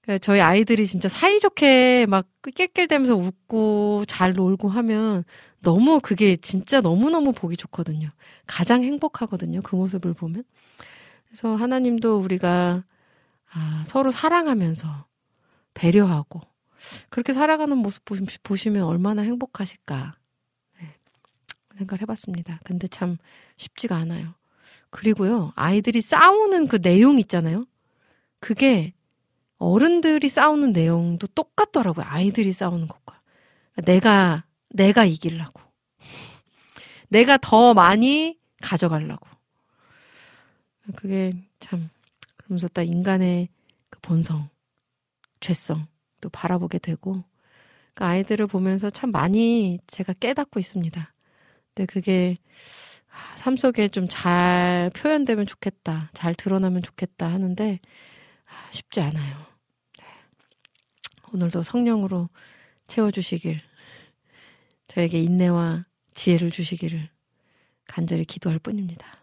그러니까 저희 아이들이 진짜 사이좋게 막 낄낄대면서 웃고 잘 놀고 하면 너무 그게 진짜 너무너무 보기 좋거든요. 가장 행복하거든요. 그 모습을 보면. 그래서 하나님도 우리가 서로 사랑하면서 배려하고 그렇게 살아가는 모습 보시면 얼마나 행복하실까 생각을 해봤습니다. 근데 참 쉽지가 않아요. 그리고요, 아이들이 싸우는 그 내용 있잖아요. 그게 어른들이 싸우는 내용도 똑같더라고요. 아이들이 싸우는 것과. 내가 이기려고. 내가 더 많이 가져가려고. 그게 참, 그러면서 딱 인간의 그 본성, 죄성 또 바라보게 되고, 그 아이들을 보면서 참 많이 제가 깨닫고 있습니다. 근데 그게 삶 속에 좀 잘 표현되면 좋겠다, 잘 드러나면 좋겠다 하는데 쉽지 않아요. 오늘도 성령으로 채워주시길, 저에게 인내와 지혜를 주시기를 간절히 기도할 뿐입니다.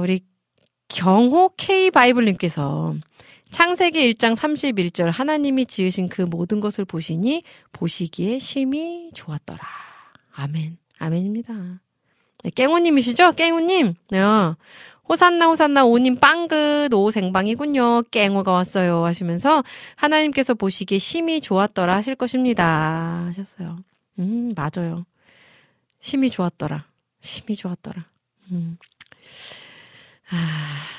우리 경호 K바이블님께서 창세기 1장 31절 하나님이 지으신 그 모든 것을 보시니 보시기에 심히 좋았더라. 아멘. 아멘입니다. 네, 깽호님이시죠? 깽호님. 네. 호산나 호산나 오님 빵긋 오후 생방이군요. 깽호가 왔어요 하시면서 하나님께서 보시기에 심히 좋았더라 하실 것입니다 하셨어요. 맞아요. 심히 좋았더라. 심히 좋았더라.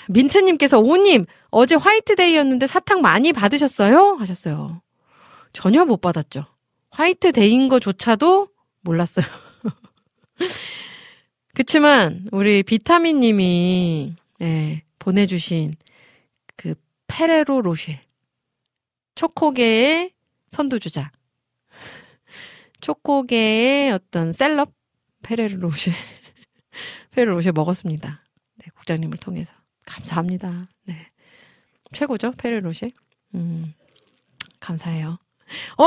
민트님께서 오님 어제 화이트데이였는데 사탕 많이 받으셨어요? 하셨어요. 전혀 못 받았죠. 화이트데이인 거조차도 몰랐어요. 그치만 우리 비타민님이 보내주신 그 페레로 로쉐 초코계의 선두주자, 초코계의 어떤 셀럽 페레로 로쉐 먹었습니다. 네, 국장님을 통해서 감사합니다. 네, 최고죠. 페레로 로쉐. 감사해요.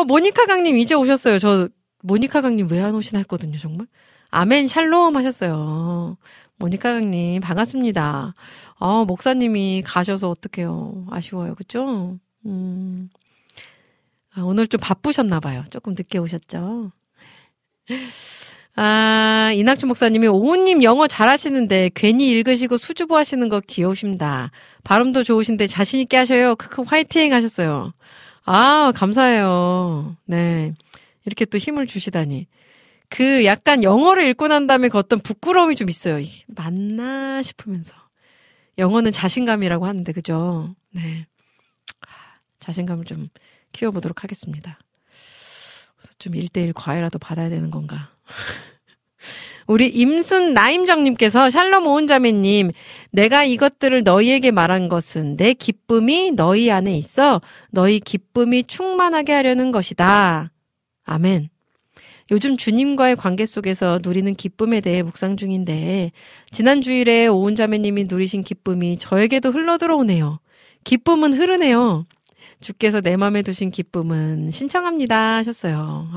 모니카 강님 이제 오셨어요. 저 모니카 강님 왜 안 오시나 했거든요. 정말 아멘 샬롬 하셨어요. 모니카 강님 반갑습니다. 목사님이 가셔서 어떡해요. 아쉬워요. 그쵸? 오늘 좀 바쁘셨나 봐요. 조금 늦게 오셨죠. 이낙준 목사님이 오은님 영어 잘하시는데 괜히 읽으시고 수줍어 하시는 거 귀여우십니다. 발음도 좋으신데 자신 있게 하셔요. 크크 화이팅 하셨어요. 감사해요. 네. 이렇게 또 힘을 주시다니. 그 약간 영어를 읽고 난 다음에 그 어떤 부끄러움이 좀 있어요. 이게 맞나 싶으면서. 영어는 자신감이라고 하는데, 그죠? 네. 자신감을 좀 키워보도록 하겠습니다. 그래서 좀 1대1 과외라도 받아야 되는 건가. 우리 임순 나임정님께서 샬롬 오은자매님, 내가 이것들을 너희에게 말한 것은 내 기쁨이 너희 안에 있어 너희 기쁨이 충만하게 하려는 것이다. 아멘. 요즘 주님과의 관계 속에서 누리는 기쁨에 대해 묵상 중인데 지난 주일에 오은자매님이 누리신 기쁨이 저에게도 흘러들어오네요. 기쁨은 흐르네요. 주께서 내 마음에 두신 기쁨은 신청합니다 하셨어요.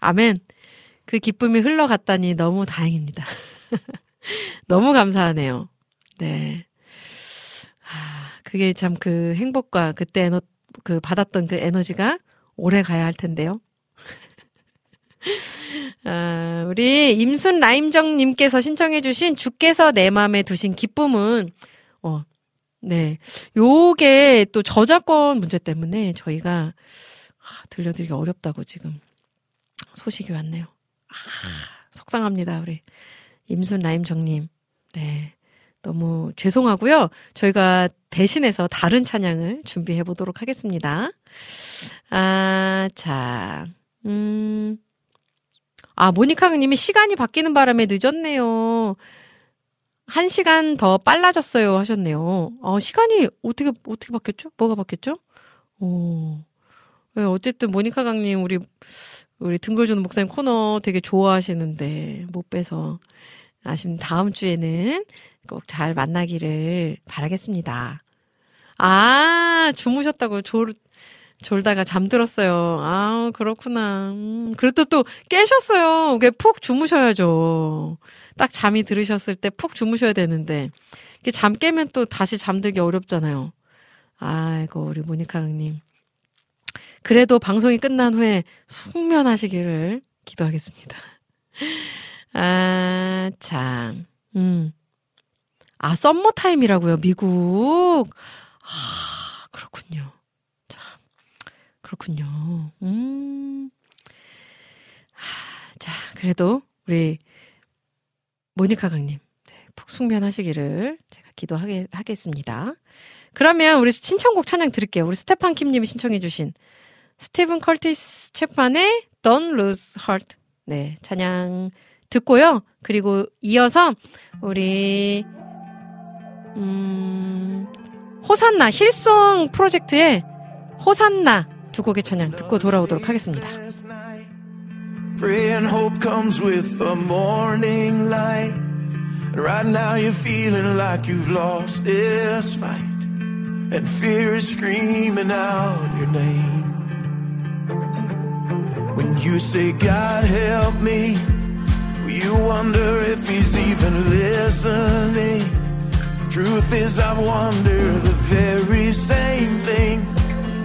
아멘. 그 기쁨이 흘러갔다니 너무 다행입니다. 너무 감사하네요. 네. 그게 참 그 행복과 그때 받았던 그 에너지가 오래 가야 할 텐데요. 우리 임순 라임정님께서 신청해주신 주께서 내 마음에 두신 기쁨은, 네. 요게 또 저작권 문제 때문에 저희가 들려드리기 어렵다고 지금 소식이 왔네요. 속상합니다, 우리 임순 라임정님. 네. 너무 죄송하고요. 저희가 대신해서 다른 찬양을 준비해 보도록 하겠습니다. 아, 자, 아, 모니카님이 시간이 바뀌는 바람에 늦었네요. 1시간 더 빨라졌어요 하셨네요. 시간이 어떻게 바뀌었죠? 뭐가 바뀌었죠? 어쨌든 모니카 강님 우리 등골주는 목사님 코너 되게 좋아하시는데 못 빼서 아쉽네요. 다음 주에는 꼭 잘 만나기를 바라겠습니다. 아, 주무셨다고 졸다가 잠들었어요. 아, 그렇구나. 그래도 또 깨셨어요. 이게 푹 주무셔야죠. 딱 잠이 들으셨을 때 푹 주무셔야 되는데 잠 깨면 또 다시 잠들기 어렵잖아요. 아이고, 우리 모니카 강님, 그래도 방송이 끝난 후에 숙면하시기를 기도하겠습니다. 아, 참. 아, 썸머타임이라고요, 미국. 아, 그렇군요. 참, 그렇군요. 아, 자, 그래도 우리 모니카 강님, 네, 푹 숙면하시기를 제가 기도하겠습니다. 그러면 우리 신청곡 찬양 드릴게요. 우리 스테판 킴님이 신청해 주신 스티븐 컬티스 챕만의 Don't Lose Heart, 네, 찬양 듣고요. 그리고 이어서 우리 호산나 힐송 프로젝트의 호산나 두 곡의 찬양 듣고 돌아오도록 하겠습니다. Pray and hope comes with the morning light. Right now you're feeling like you've lost this fight. And fear is screaming out your name. When you say, God help me, you wonder if he's even listening. Truth is, I wonder the very same thing.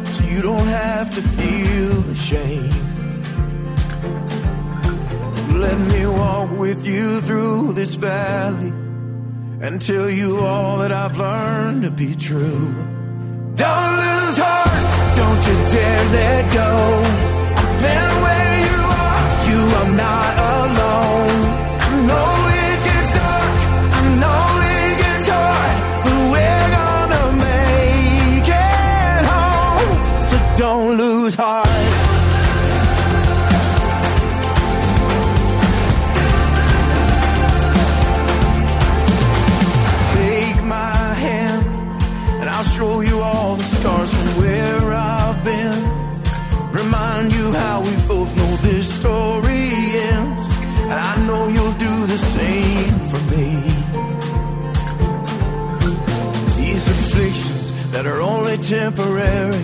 So you don't have to feel ashamed. Let me walk with you through this valley and tell you all that I've learned to be true. Don't lose heart, don't you dare let go. I've been where you are, you are not alone. I know it gets dark, I know it gets hard, but we're gonna make it home. So don't lose heart. Show you all the stars from where I've been. Remind you how we both know this story ends. And I know you'll do the same for me. These afflictions that are only temporary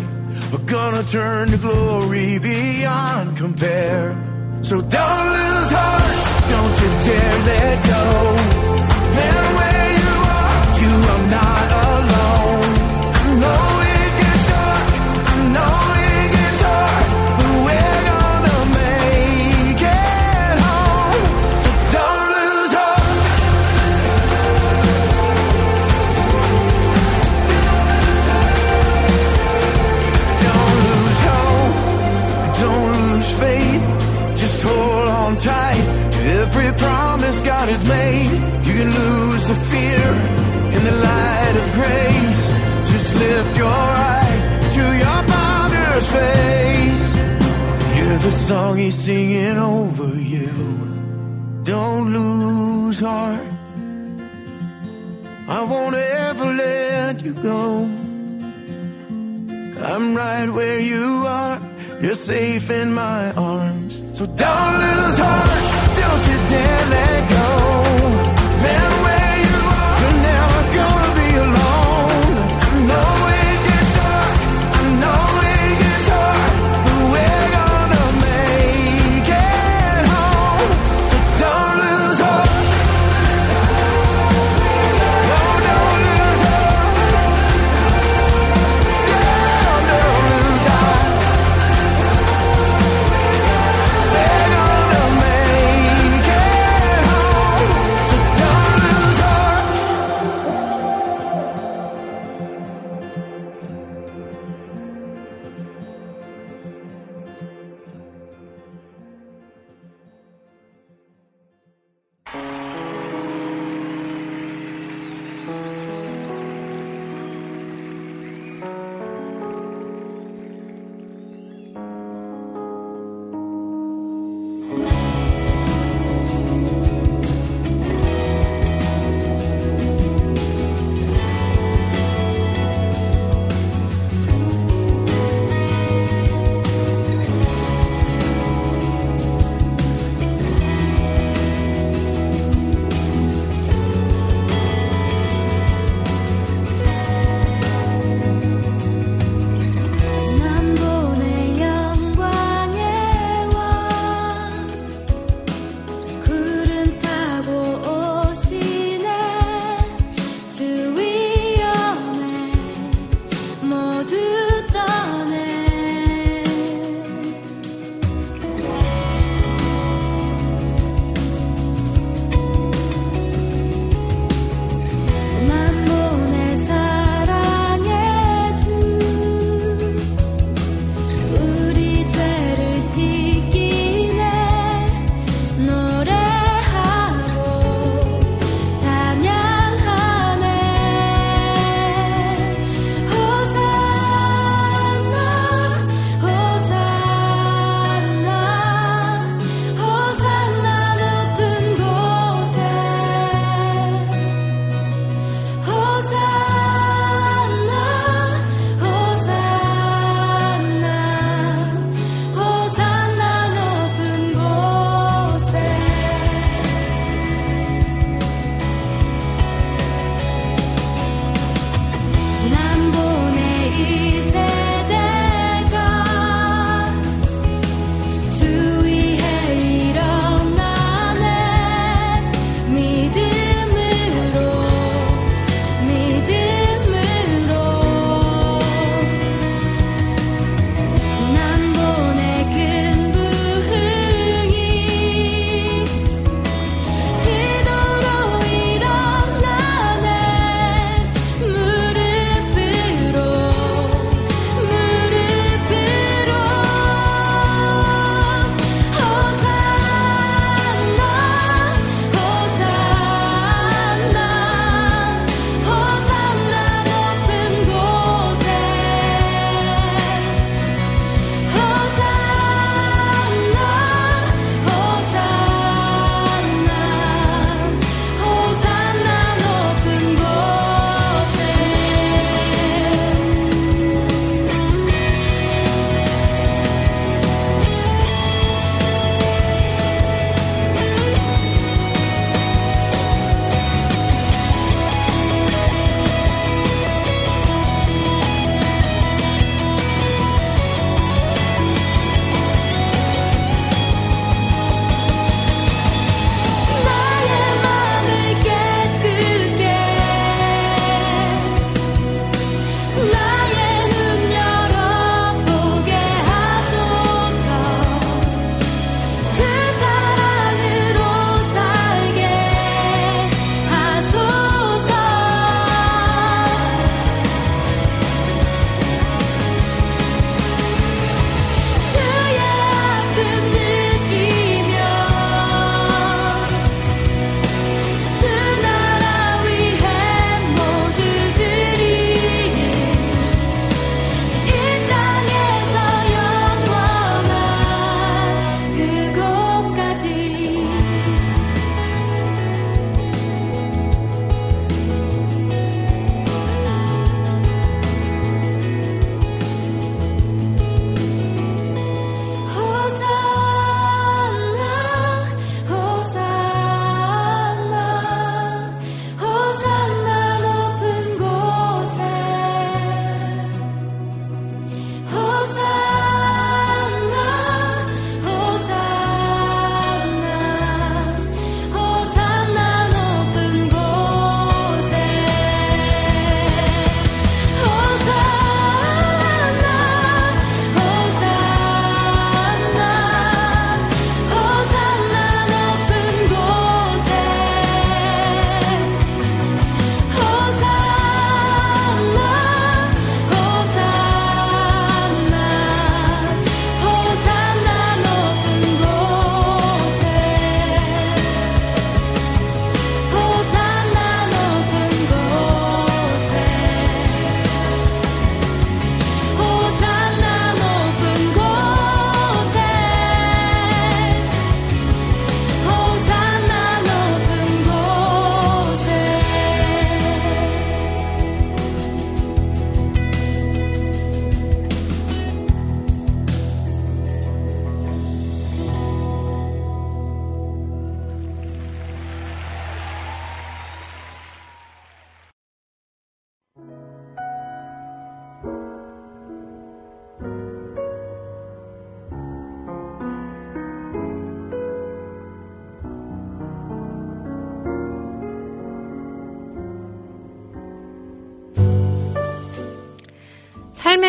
are gonna turn to glory beyond compare. So don't lose heart, don't you dare let go. And where you are not alone. No! Lift your eyes to your Father's face. Hear the song he's singing over you. Don't lose heart. I won't ever let you go. I'm right where you are. You're safe in my arms. So don't lose heart. Don't you dare let go. Been where you are. You're never gonna be alone.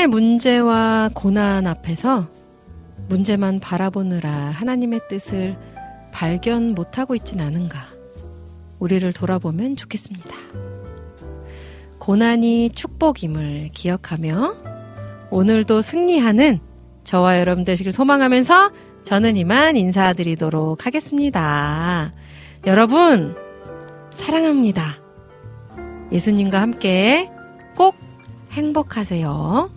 삶의 문제와 고난 앞에서 문제만 바라보느라 하나님의 뜻을 발견 못하고 있진 않은가 우리를 돌아보면 좋겠습니다. 고난이 축복임을 기억하며 오늘도 승리하는 저와 여러분 되시길 소망하면서 저는 이만 인사드리도록 하겠습니다. 여러분 사랑합니다. 예수님과 함께 꼭 행복하세요.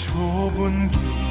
좁은 길